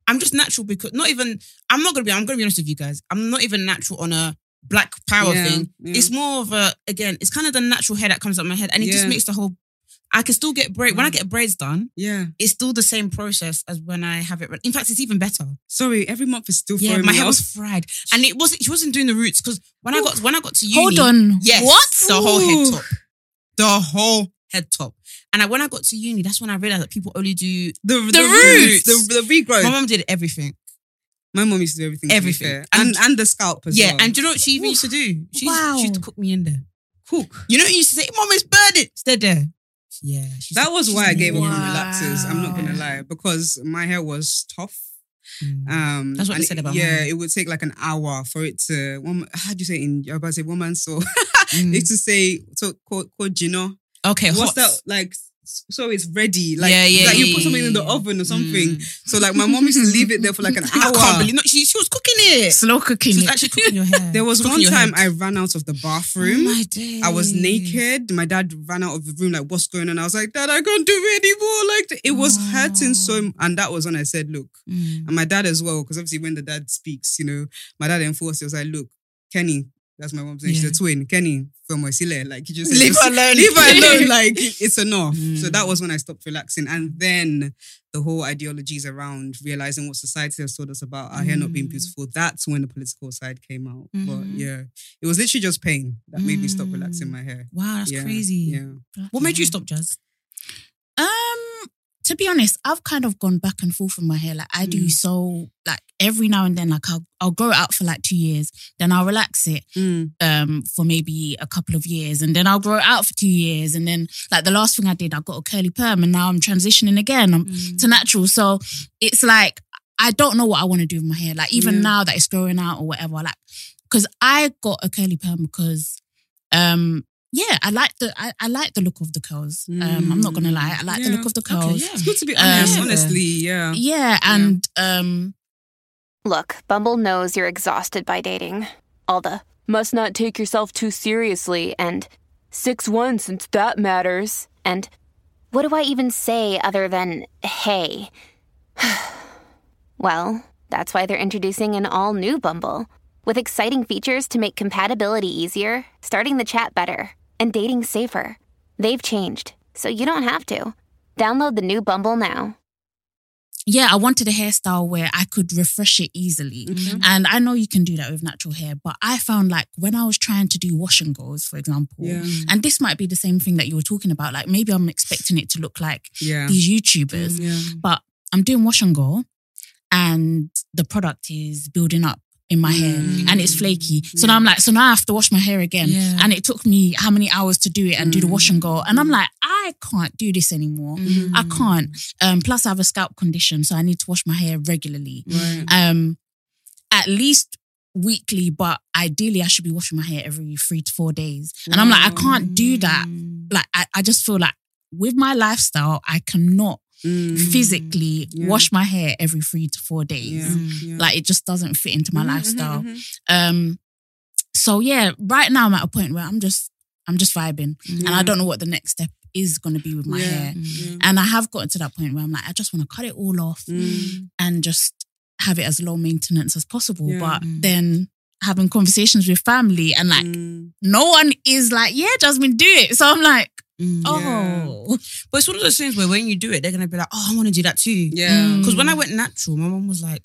I'm just natural because... Not even... I'm not going to be... I'm going to be honest with you guys. I'm not even natural on a black power yeah, thing. Yeah. It's more of a... Again, it's kind of the natural hair that comes out of my head. And it yeah. just makes the whole... I can still get braids. When I get braids done, yeah, it's still the same process as when I have it. In fact, it's even better. Sorry, every month is still yeah, throwing my hair off. Was fried, and it wasn't. She wasn't doing the roots because when Ooh. I got when I got to uni, hold on, yes, what the Ooh. whole head top, the whole head top. And I, when I got to uni, that's when I realized that people only do the the, the roots, roots. The, the regrowth. My mom did everything. My mom used to do everything, everything, to be fair. and and the scalp as yeah, well. Yeah, and do you know what she even Ooh. used to do? She wow. used to cook me in there. Cook. You know, what you used to say, "Mom, it's burning." Stay there. Yeah, that was why I gave up on relaxers. I'm not gonna lie, because my hair was tough. Mm. Um, That's what I said about it, yeah. It would take like an hour for it to. One, how do you say it in Yoruba? Say woman, so mm. it's to say so. Kojino. Okay, what's hot. that like? So it's ready. Like, yeah, yeah, like you put something in the oven or something. Mm. So like my mom used to leave it there for like an hour. I can't believe, no, she, she was cooking it. Slow cooking she was it. Actually cooking your hair. There was cooking one time I ran out of the bathroom. Oh my days. I was naked. My dad ran out of the room like, what's going on? I was like, Dad, I can't do it anymore. Like it was oh. hurting so. And that was when I said, look. Mm. And my dad as well, because obviously when the dad speaks, you know, my dad enforced it. I was like, look, Kenny. That's my mom's saying. Yeah. She's a twin. Kenny, from Moisile. Like, you just leave her alone. Leave her alone. Like, it's enough. Mm. So that was when I stopped relaxing. And then the whole ideologies around realizing what society has told us about our mm. hair not being beautiful. That's when the political side came out. Mm. But yeah, it was literally just pain that mm. made me stop relaxing my hair. Wow, that's yeah. crazy. Yeah. What made you stop, Jazz? Um, to be honest, I've kind of gone back and forth with my hair. Like, I mm. do so, like, every now and then, like I'll, I'll grow it out for like two years, then I'll relax it mm. um, for maybe a couple of years, and then I'll grow it out for two years, and then like the last thing I did, I got a curly perm, and now I'm transitioning again I'm, mm. to natural. So it's like I don't know what I want to do with my hair. Like even yeah. now that it's growing out or whatever, like because I got a curly perm because um, yeah, I like the I, I like the look of the curls. Mm. Um, I'm not gonna lie, I like yeah. the look of the curls. Okay, yeah. It's good to be honest, um, honestly. Yeah, yeah, and. Yeah. Um, Look, Bumble knows you're exhausted by dating. All the, must not take yourself too seriously, and six one since that matters. And what do I even say other than, hey? Well, that's why they're introducing an all-new Bumble, with exciting features to make compatibility easier, starting the chat better, and dating safer. They've changed, so you don't have to. Download the new Bumble now. Yeah, I wanted a hairstyle where I could refresh it easily. Mm-hmm. And I know you can do that with natural hair, but I found like when I was trying to do wash and goes, for example, yeah. and this might be the same thing that you were talking about. Like maybe I'm expecting it to look like yeah. these YouTubers, yeah. but I'm doing wash and go and the product is building up in my hair mm. and it's flaky. So yeah. now I'm like, so now I have to wash my hair again. Yeah. And it took me how many hours to do it and mm. do the wash and go. And I'm like, I can't do this anymore. Mm. I can't. Um, plus I have a scalp condition, so I need to wash my hair regularly. Right. Um, at least weekly, but ideally I should be washing my hair every three to four days. And wow. I'm like, I can't do that. Like, I, I just feel like with my lifestyle, I cannot Mm. physically yeah. wash my hair every three to four days. Yeah, yeah. Like it just doesn't fit into my mm-hmm, lifestyle. Mm-hmm. Um, so yeah, right now I'm at a point where I'm just I'm just vibing, yeah. and I don't know what the next step is going to be with my yeah, hair. Yeah. And I have gotten to that point where I'm like, I just want to cut it all off mm. and just have it as low maintenance as possible. Yeah. But mm. then having conversations with family and like mm. no one is like, yeah, Jasmine, do it. So I'm like. Mm, oh yeah. But it's one of those things where when you do it, they're going to be like, oh, I want to do that too. Yeah. Because mm. when I went natural, my mum was like,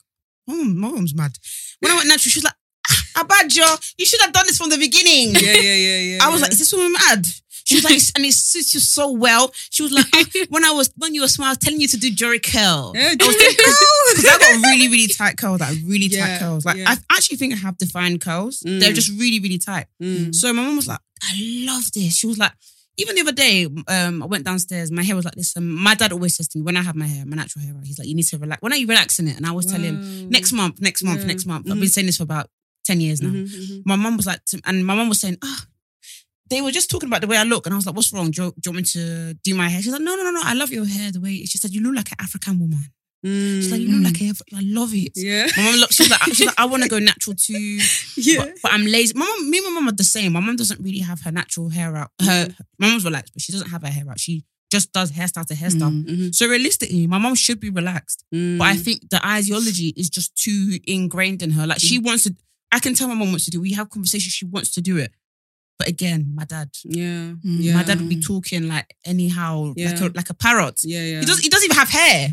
my mum, my mum's mad. When I went natural, she was like, Abadjo, you should have done this from the beginning. Yeah, yeah, yeah, yeah. I was yeah. like, is this woman mad? She was like, and it suits you so well. She was like, oh, when I was, when you were small, I was telling you to do jury curl. Yeah, jury curl. Because I got really, really tight curls, like really tight yeah, curls. Like yeah. I actually think I have defined curls. Mm. They're just really, really tight. Mm. So my mum was like, I love this. She was like, even the other day, um, I went downstairs. My hair was like this. Um, my dad always says to me, when I have my hair, my natural hair, he's like, you need to relax. When are you relaxing it? And I was wow. telling him, next month, next month, yeah. next month. Mm-hmm. I've been saying this for about ten years now. Mm-hmm, mm-hmm. My mum was like, and my mum was saying, oh, they were just talking about the way I look. And I was like, what's wrong? Do you, do you want me to do my hair? She's like, no, no, no, no. I love your hair the way it is. She said, you look like an African woman. Mm. She's like, you look mm. like a, I love it. Yeah. My mum looks, she's like, she's like, I want to go natural too. Yeah. But, but I'm lazy. My mum, me and my mum are the same. My mum doesn't really have her natural hair out. Her mm. my mum's relaxed, but she doesn't have her hair out. She just does hairstyle to hairstyle. Mm-hmm. So realistically, my mum should be relaxed. Mm. But I think the ideology is just too ingrained in her. Like she wants to, I can tell my mum wants to do it. We have conversations, she wants to do it. But again, my dad. Yeah, yeah. My dad would be talking like anyhow, yeah. like, a, like a parrot. Yeah, yeah. He, does, he doesn't even have hair.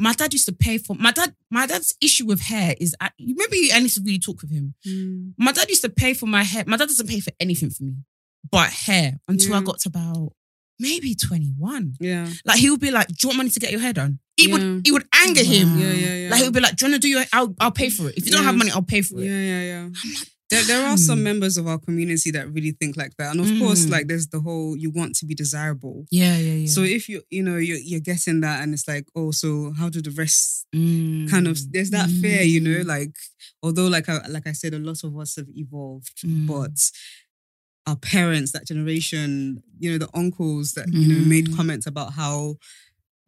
My dad used to pay for my dad. My dad's issue with hair is I, maybe I need to really talk with him. Mm. My dad used to pay for my hair. My dad doesn't pay for anything for me, but hair until yeah. I got to about maybe twenty-one. Yeah, like he would be like, "Do you want money to get your hair done?" It yeah. would it would anger wow. him. Yeah, yeah, yeah. Like he would be like, "Do you want to do your? I'll I'll pay for it. If you don't yeah. have money, I'll pay for it." Yeah, yeah, yeah. I'm like, There, there are some members of our community that really think like that. And of mm. course, like there's the whole, you want to be desirable. Yeah, yeah, yeah. So if you, you know, you're, you're getting that and it's like, oh, so how do the rest mm. kind of, there's that mm. fear, you know, like, although like I, like I said, a lot of us have evolved, mm. but our parents, that generation, you know, the uncles that, mm. you know, made comments about how,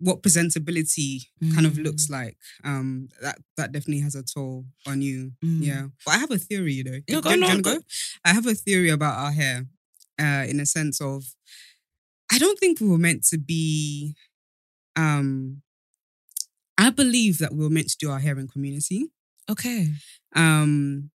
what presentability mm. kind of looks like. Um, that that definitely has a toll on you. Mm. Yeah. But I have a theory, you know. No, go, no, go. go. I have a theory about our hair uh, in a sense of, I don't think we were meant to be, um, I believe that we were meant to do our hair in community. Okay. Um,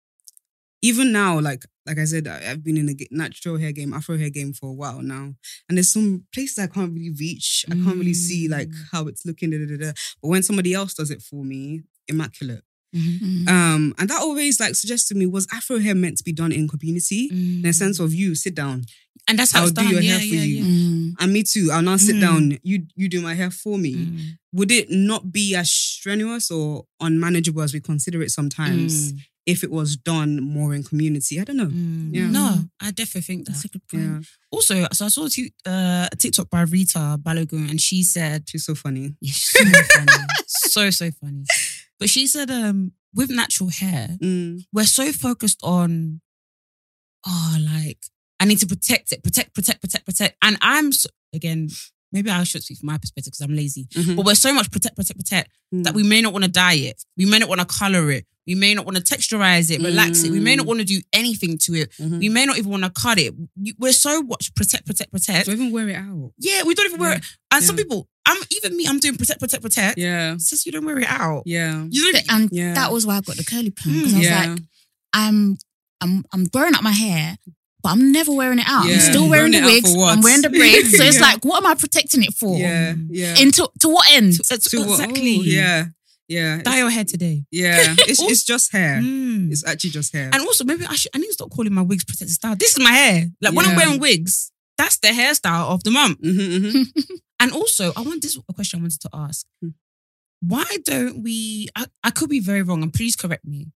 even now, like, Like I said, I've been in the natural hair game, Afro hair game for a while now. And there's some places I can't really reach. I can't really see like how it's looking. Da, da, da. But when somebody else does it for me, immaculate. Mm-hmm. Um, and that always like suggests to me, was Afro hair meant to be done in community? Mm. In a sense of you, sit down. And that's how I'll it's done. do your yeah, hair for yeah, you. Yeah. Mm. And me too. I'll now sit mm. down. You you do my hair for me. Mm. Would it not be as strenuous or unmanageable as we consider it sometimes? Mm. If it was done more in community, I don't know. Mm. Yeah. No, I definitely think that's that. a good point. Yeah. Also, so I saw a t- uh, TikTok by Rita Balogun, and she said, she's so funny. Yeah, she's so funny. So, so funny. But she said, um, with natural hair, mm. we're so focused on, oh, like, I need to protect it, protect, protect, protect, protect. And I'm, so, again, maybe I should speak from my perspective because I'm lazy. Mm-hmm. But we're so much protect, protect, protect mm. that we may not want to dye it. We may not want to colour it. We may not want to texturize it, relax mm. it. We may not want to do anything to it. Mm-hmm. We may not even want to cut it. We're so much protect, protect, protect. Don't even wear it out. Yeah, we don't even yeah. wear it. And yeah. some people, I'm even me, I'm doing protect, protect, protect. Yeah. Since you don't wear it out. Yeah. You don't, and yeah. that was why I got the curly perm. Because mm, I was yeah. like, I'm, I'm, I'm growing up my hair, but I'm never wearing it out. Yeah. I'm still wearing, wearing the wigs. I'm wearing the braids. So it's yeah. like, what am I protecting it for? Yeah, yeah. Into to what end? To, to, to exactly. What? Oh, yeah, yeah. Dye your hair today. Yeah, it's it's just hair. Mm. It's actually just hair. And also, maybe I should. I need to stop calling my wigs protected style. This is my hair. Like yeah. when I'm wearing wigs, that's the hairstyle of the month. Mm-hmm, mm-hmm. And also, I want this a question I wanted to ask. Why don't we? I, I could be very wrong, and please correct me.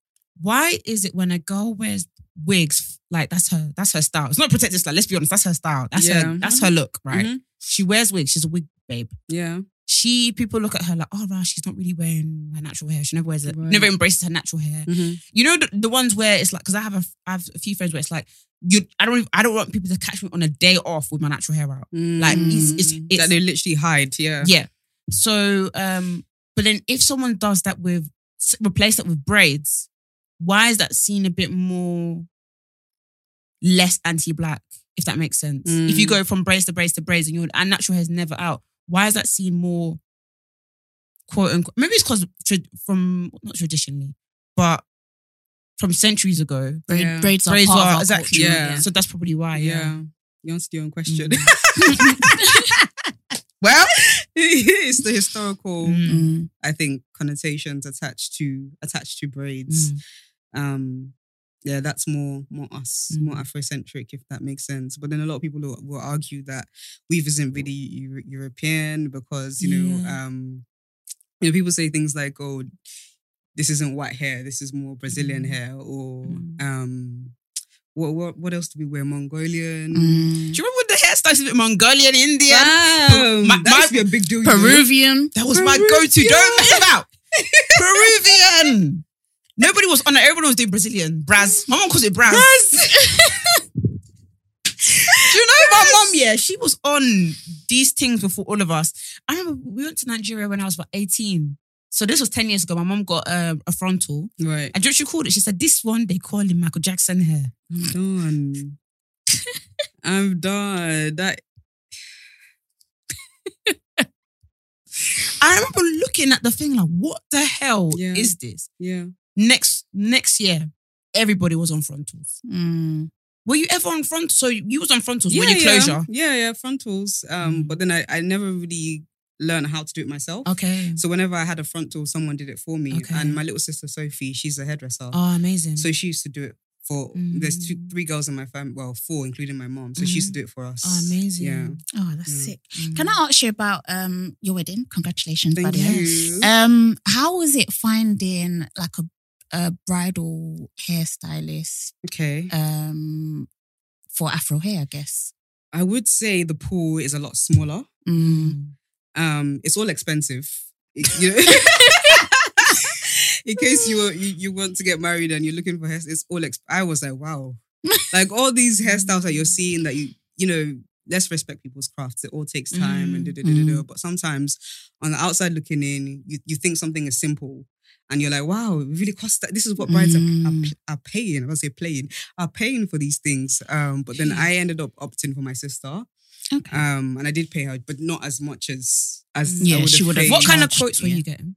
Why is it when a girl wears wigs, like that's her, that's her style. It's not protected style. Let's be honest, that's her style. That's yeah. her, that's her look, right? Mm-hmm. She wears wigs. She's a wig babe. Yeah. She people look at her like, oh, right, she's not really wearing her natural hair. She never wears it. Right. Never embraces her natural hair. Mm-hmm. You know the, the ones where it's like, because I have a, I have a few friends where it's like, you, I don't, even, I don't want people to catch me on a day off with my natural hair out. Mm-hmm. Like it's, it's, it's that they literally hide. Yeah. Yeah. So, um, but then if someone does that with, replace that with braids. Why is that seen a bit more less anti-black, if that makes sense? Mm. If you go from braids to braids to braids and your and natural hair is never out, why is that seen more, quote unquote, maybe it's because from, not traditionally, but from centuries ago. Braid, yeah. Braids are braids part are, of our exactly, culture. Yeah. So that's probably why, yeah. yeah. You answered your own question. Mm. Well, it's the historical, mm. I think, connotations attached to attached to braids. Mm. Um, yeah, that's more more us, mm. more Afrocentric, if that makes sense. But then a lot of people will, will argue that weave isn't really Euro- European because you know, yeah. um, you know, people say things like, "Oh, this isn't white hair. This is more Brazilian mm. hair," or mm. um, what what what else do we wear? Mongolian. Mm. Do you remember? The hairstyles a bit Mongolian, Indian. Wow. My, that my, used to be a big deal. Peruvian. That was Peruvian. My go-to. Don't mess about. Peruvian. Nobody was on it. Everyone was doing Brazilian. Braz. My mom calls it Braz. Braz. Do you know Braz. My mom, yeah, she was on these things before all of us. I remember we went to Nigeria when I was about eighteen. So this was ten years ago. My mom got uh, a frontal. Right. And do you know what she called it? She said, this one they call him Michael Jackson hair. Done. I'm done. That I remember looking at the thing like, what the hell yeah. is this? Yeah. Next next year, everybody was on frontals. Mm. Were you ever on frontals? So you was on frontals yeah, when you yeah. closure? Yeah, yeah, frontals. Um, mm. But then I, I never really learned how to do it myself. Okay. So whenever I had a frontal, someone did it for me. Okay. And my little sister Sophie, she's a hairdresser. Oh, amazing. So she used to do it. For mm. there's two, three girls in my family, well, four, including my mom. So mm-hmm. she used to do it for us. Oh, amazing! Yeah. Oh, that's yeah. sick. Mm. Can I ask you about um your wedding? Congratulations, thank buddy. You. Um, how was it finding like a a bridal hairstylist? Okay. Um, for Afro hair, I guess. I would say the pool is a lot smaller. Mm. Um, it's all expensive. You know. In case you, were, you you want to get married and you're looking for hair, it's all. Exp- I was like, wow, like all these hairstyles that you're seeing that you you know, let's respect people's crafts. It all takes time mm, and da da da da. But sometimes on the outside looking in, you, you think something is simple, and you're like, wow, it really costs that. This is what brides mm. are, are are paying. I was say playing are paying for these things. Um, but then I ended up opting for my sister. Okay. Um, and I did pay her, but not as much as as yeah. I would she would have. What kind of quotes yeah. were you getting?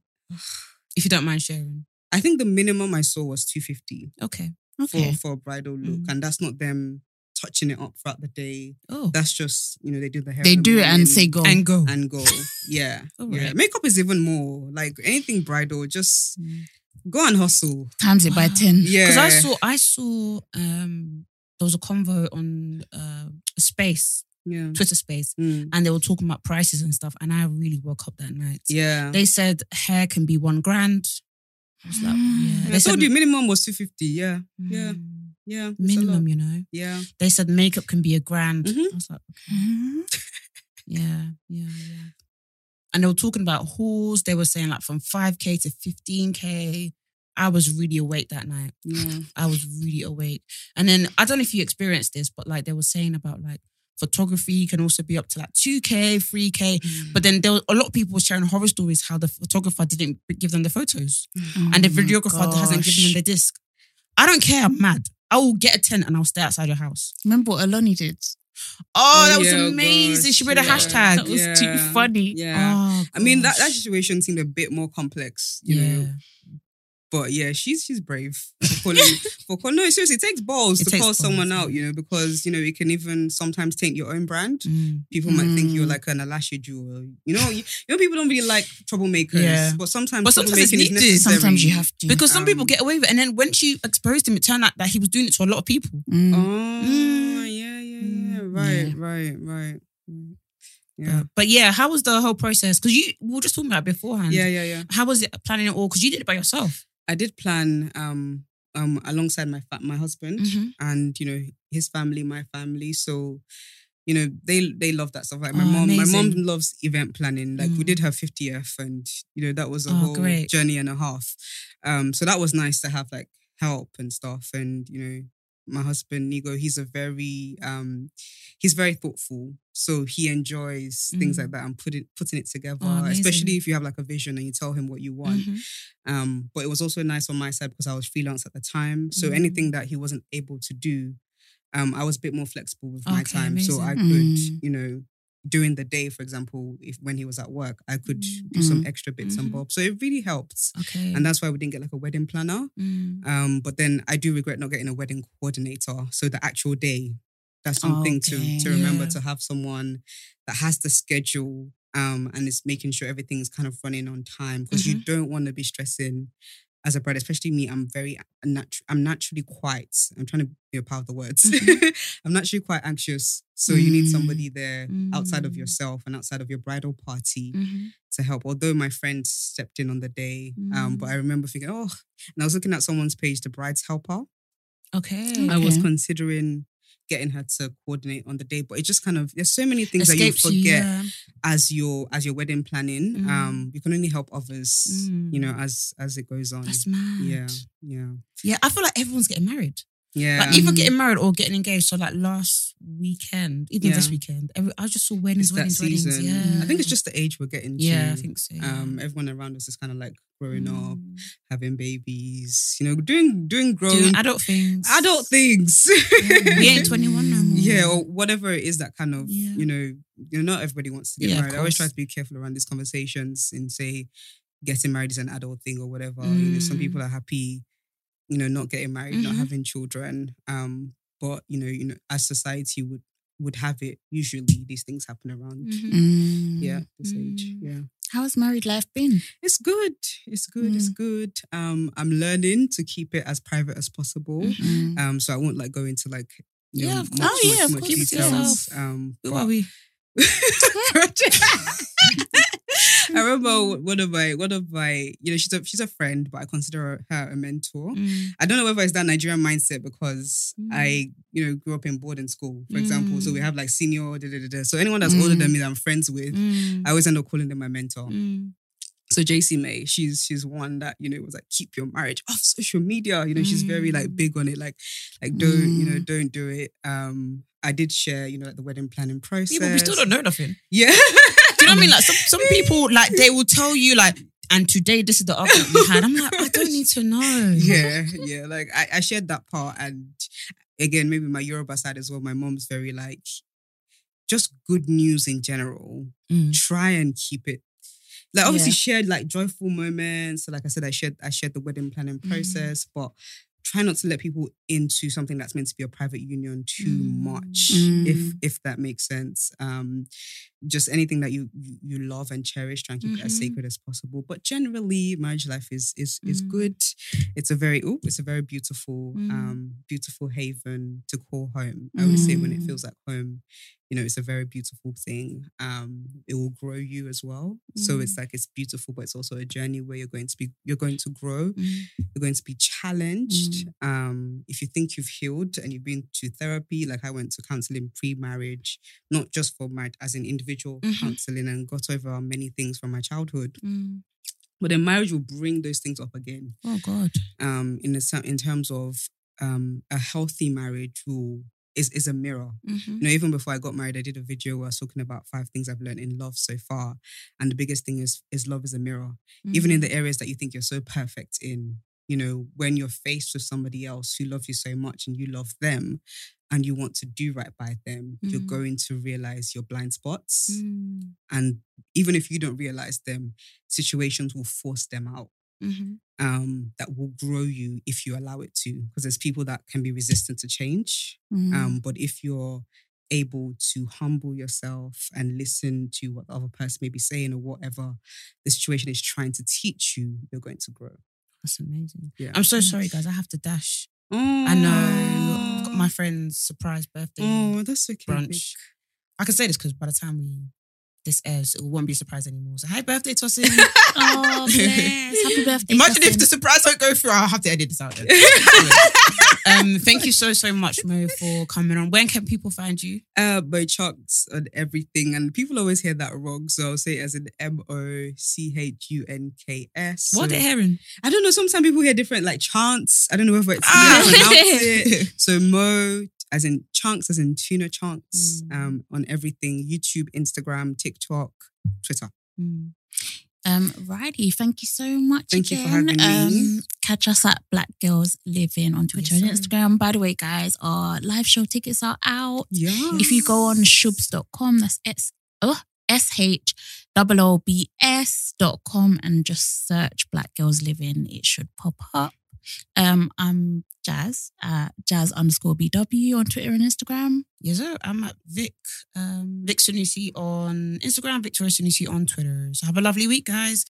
If you don't mind sharing. I think the minimum I saw was two hundred fifty. Okay. Okay. For, for a bridal look. Mm. And that's not them touching it up throughout the day. Oh. That's just, you know, they do the hair. They do it and say go. And go. And go. Yeah. All right. Yeah. Makeup is even more. Like anything bridal, just mm. go and hustle. Times it wow. by ten. Yeah. Because I saw, I saw, um, there was a convo on uh, Space. Yeah. Twitter space mm. and they were talking about prices and stuff and I really woke up that night. Yeah. They said hair can be one grand. I was like, mm. yeah. They I said, told you minimum was two hundred fifty. Yeah. Mm. Yeah. Yeah. Minimum, you know. Yeah. They said makeup can be a grand. Mm-hmm. I was like, okay. Mm-hmm. yeah. Yeah. Yeah. And they were talking about hauls. They were saying like from five K to fifteen K. I was really awake that night. Yeah. I was really awake. And then I don't know if you experienced this, but like they were saying about like photography can also be up to like two K, three K. Mm. But then there were a lot of people sharing horror stories how the photographer didn't give them the photos. Oh, and the videographer hasn't given them the disc. I don't care, I'm mad. I will get a tent and I'll stay outside your house. Remember what Aloni did? Oh, that oh, yeah, was amazing. Gosh, she read a yeah. hashtag. That was yeah. too funny. Yeah. Oh, I mean, that, that situation seemed a bit more complex, you yeah. know. But yeah, she's she's brave for calling, for calling. No, seriously, it takes balls it to takes call balls, someone out, you know, because, you know, it can even sometimes taint your own brand. Mm. People mm. might think you're like an Alaysia Jewel. You know, you, you know, people don't really like troublemakers. Yeah. But sometimes but sometimes it's needed. Is sometimes you have to. Because some um, people get away with it. And then when she exposed him, it turned out that he was doing it to a lot of people. Mm. Oh, mm. yeah, yeah, yeah. Right, yeah. right, right. Mm. Yeah. But yeah, how was the whole process? Because you we were just talking about it beforehand. Yeah, yeah, yeah. How was it planning it all? Because you did it by yourself. I did plan um, um, alongside my fa- my husband mm-hmm. and, you know, his family, my family. So, you know, they they love that stuff. Like my oh, mom, amazing. my mom loves event planning. Like mm. we did her fiftieth and, you know, that was a oh, whole great. journey and a half. Um, so that was nice to have like help and stuff. And, you know, my husband, Nigo, he's a very, um, he's very thoughtful. So he enjoys mm. things like that and put it, putting it together, oh, especially if you have like a vision and you tell him what you want. Mm-hmm. Um, but it was also nice on my side because I was freelance at the time. So mm. anything that he wasn't able to do, um, I was a bit more flexible with okay, my time. Amazing. So I could, mm. you know, during the day, for example, if when he was at work, I could mm. do some extra bits mm. and bobs. So it really helped. Okay. And that's why we didn't get like a wedding planner. Mm. Um, but then I do regret not getting a wedding coordinator. So the actual day, that's something okay. to, to remember yeah. to have someone that has the schedule um, and is making sure everything's kind of running on time because mm-hmm. you don't want to be stressing. As a bride, especially me, I'm very, natu- I'm naturally quite, I'm trying to be a part of the words. Mm-hmm. I'm naturally quite anxious. So mm. you need somebody there mm. outside of yourself and outside of your bridal party mm-hmm. to help. Although my friend stepped in on the day, mm. um, but I remember thinking, oh, and I was looking at someone's page, The Bride's Helper. Okay. okay. I was considering getting her to coordinate on the day, but it just kind of, there's so many things Escapes that you forget you, yeah. as your as your wedding planning. Mm. Um, you can only help others, mm. you know, as as it goes on. That's mad. Yeah, yeah, yeah. I feel like everyone's getting married. Yeah, like either mm. getting married or getting engaged. So like last weekend, even yeah. this weekend, every, I just saw weddings, weddings, weddings. Yeah, I think it's just the age we're getting to. Yeah, I think so. Yeah. Um, everyone around us is kind of like growing mm. up, having babies, you know, doing doing grown doing adult things, adult things. Yeah, we ain't twenty-one no more. Yeah, or whatever it is that kind of yeah. you know, you know, not everybody wants to get yeah, married. I always try to be careful around these conversations and say getting married is an adult thing or whatever. Mm. You know, some people are happy. You know, not getting married, mm-hmm. not having children. Um, but you know, you know, as society would would have it, usually these things happen around mm-hmm. yeah, this mm-hmm. age. Yeah. How's married life been? It's good. It's good. Mm. It's good. Um, I'm learning to keep it as private as possible. Mm-hmm. Um, so I won't like go into like you yeah, know, much, oh, yeah, much, of much details. Um, who are we? I remember one of my, one of my, you know, she's a, she's a friend, but I consider her a mentor. Mm. I don't know whether it's that Nigerian mindset because mm. I, you know, grew up in boarding school, for mm. example. So we have like senior, da, da, da, da. So anyone that's mm. older than me that I'm friends with, mm. I always end up calling them my mentor. Mm. So J C May, she's she's one that, you know, was like, keep your marriage off social media. You know, mm. she's very like big on it. Like, like don't, mm. you know, don't do it. Um, I did share, you know, like the wedding planning process. Yeah, but we still don't know nothing. Yeah. Do you know what I mean? Like some, some people, like they will tell you, like, and today this is the argument we had. I'm like, I don't need to know. Yeah, yeah. Like I, I shared that part, and again, maybe my Yoruba side as well. My mom's very like, just good news in general. Mm. Try and keep it. Like obviously yeah. shared like joyful moments. So like I said, I shared I shared the wedding planning process, mm. but. Try not to let people into something that's meant to be a private union too mm. much, mm. if if that makes sense. Um, just anything that you you love and cherish, try and keep mm-hmm. it as sacred as possible. But generally, marriage life is is mm. is good. It's a very ooh, it's a very beautiful, mm. um, beautiful haven to call home. I would mm. say when it feels like home, you know, it's a very beautiful thing. Um, it will grow you as well. Mm. So it's like, it's beautiful, but it's also a journey where you're going to be, you're going to grow. Mm. You're going to be challenged. Mm. Um, if you think you've healed and you've been to therapy, like I went to counseling pre-marriage, not just for marriage, as an individual mm-hmm. counseling, and got over many things from my childhood. Mm. But then marriage will bring those things up again. Oh God. Um, in, the, in terms of um, a healthy marriage will, is is a mirror. Mm-hmm. You know, even before I got married, I did a video where I was talking about five things I've learned in love so far. And the biggest thing is, is love is a mirror. Mm-hmm. Even in the areas that you think you're so perfect in, you know, when you're faced with somebody else who loves you so much and you love them and you want to do right by them, mm. you're going to realize your blind spots. Mm. And even if you don't realize them, situations will force them out. Mm-hmm. Um, that will grow you if you allow it to. Because there's people that can be resistant to change. Mm-hmm. Um, but if you're able to humble yourself and listen to what the other person may be saying or whatever the situation is trying to teach you, you're going to grow. That's amazing. Yeah. I'm so sorry, guys. I have to dash. Oh. I know. I've got my friend's surprise birthday oh, that's okay. brunch. I can say this because by the time we... this airs, it won't be a surprise anymore. So, hi, birthday, Tossin. Oh, bless. Happy birthday. Imagine Tossin. If the surprise don't go through, I'll have to edit this out then. um, thank you so, so much, Mo, for coming on. When can people find you? Uh, Mo Chunks on everything. And people always hear that wrong. So, I'll say it as an M O C H U N K S. What are they hearing? I don't know. Sometimes people hear different, like chants. I don't know whether it's ah. it. So, Mo. As in Chunks, as in tuna Chunks, mm. um, on everything, YouTube, Instagram, TikTok, Twitter. Mm. Um, righty, thank you so much. Thank again. you for having um, me. Catch us at Black Girls Living on Twitter yes, and Instagram. By the way, guys, our live show tickets are out. Yes. If you go on shubs dot com, that's S oh, S H O O B S dot com and just search Black Girls Living, it should pop up. Um, I'm Jazz at Jazz underscore B W on Twitter and Instagram. Yes, sir. I'm at Vic um, Vic Sunusi on Instagram, Victoria Sunusi on Twitter. So have a lovely week, guys.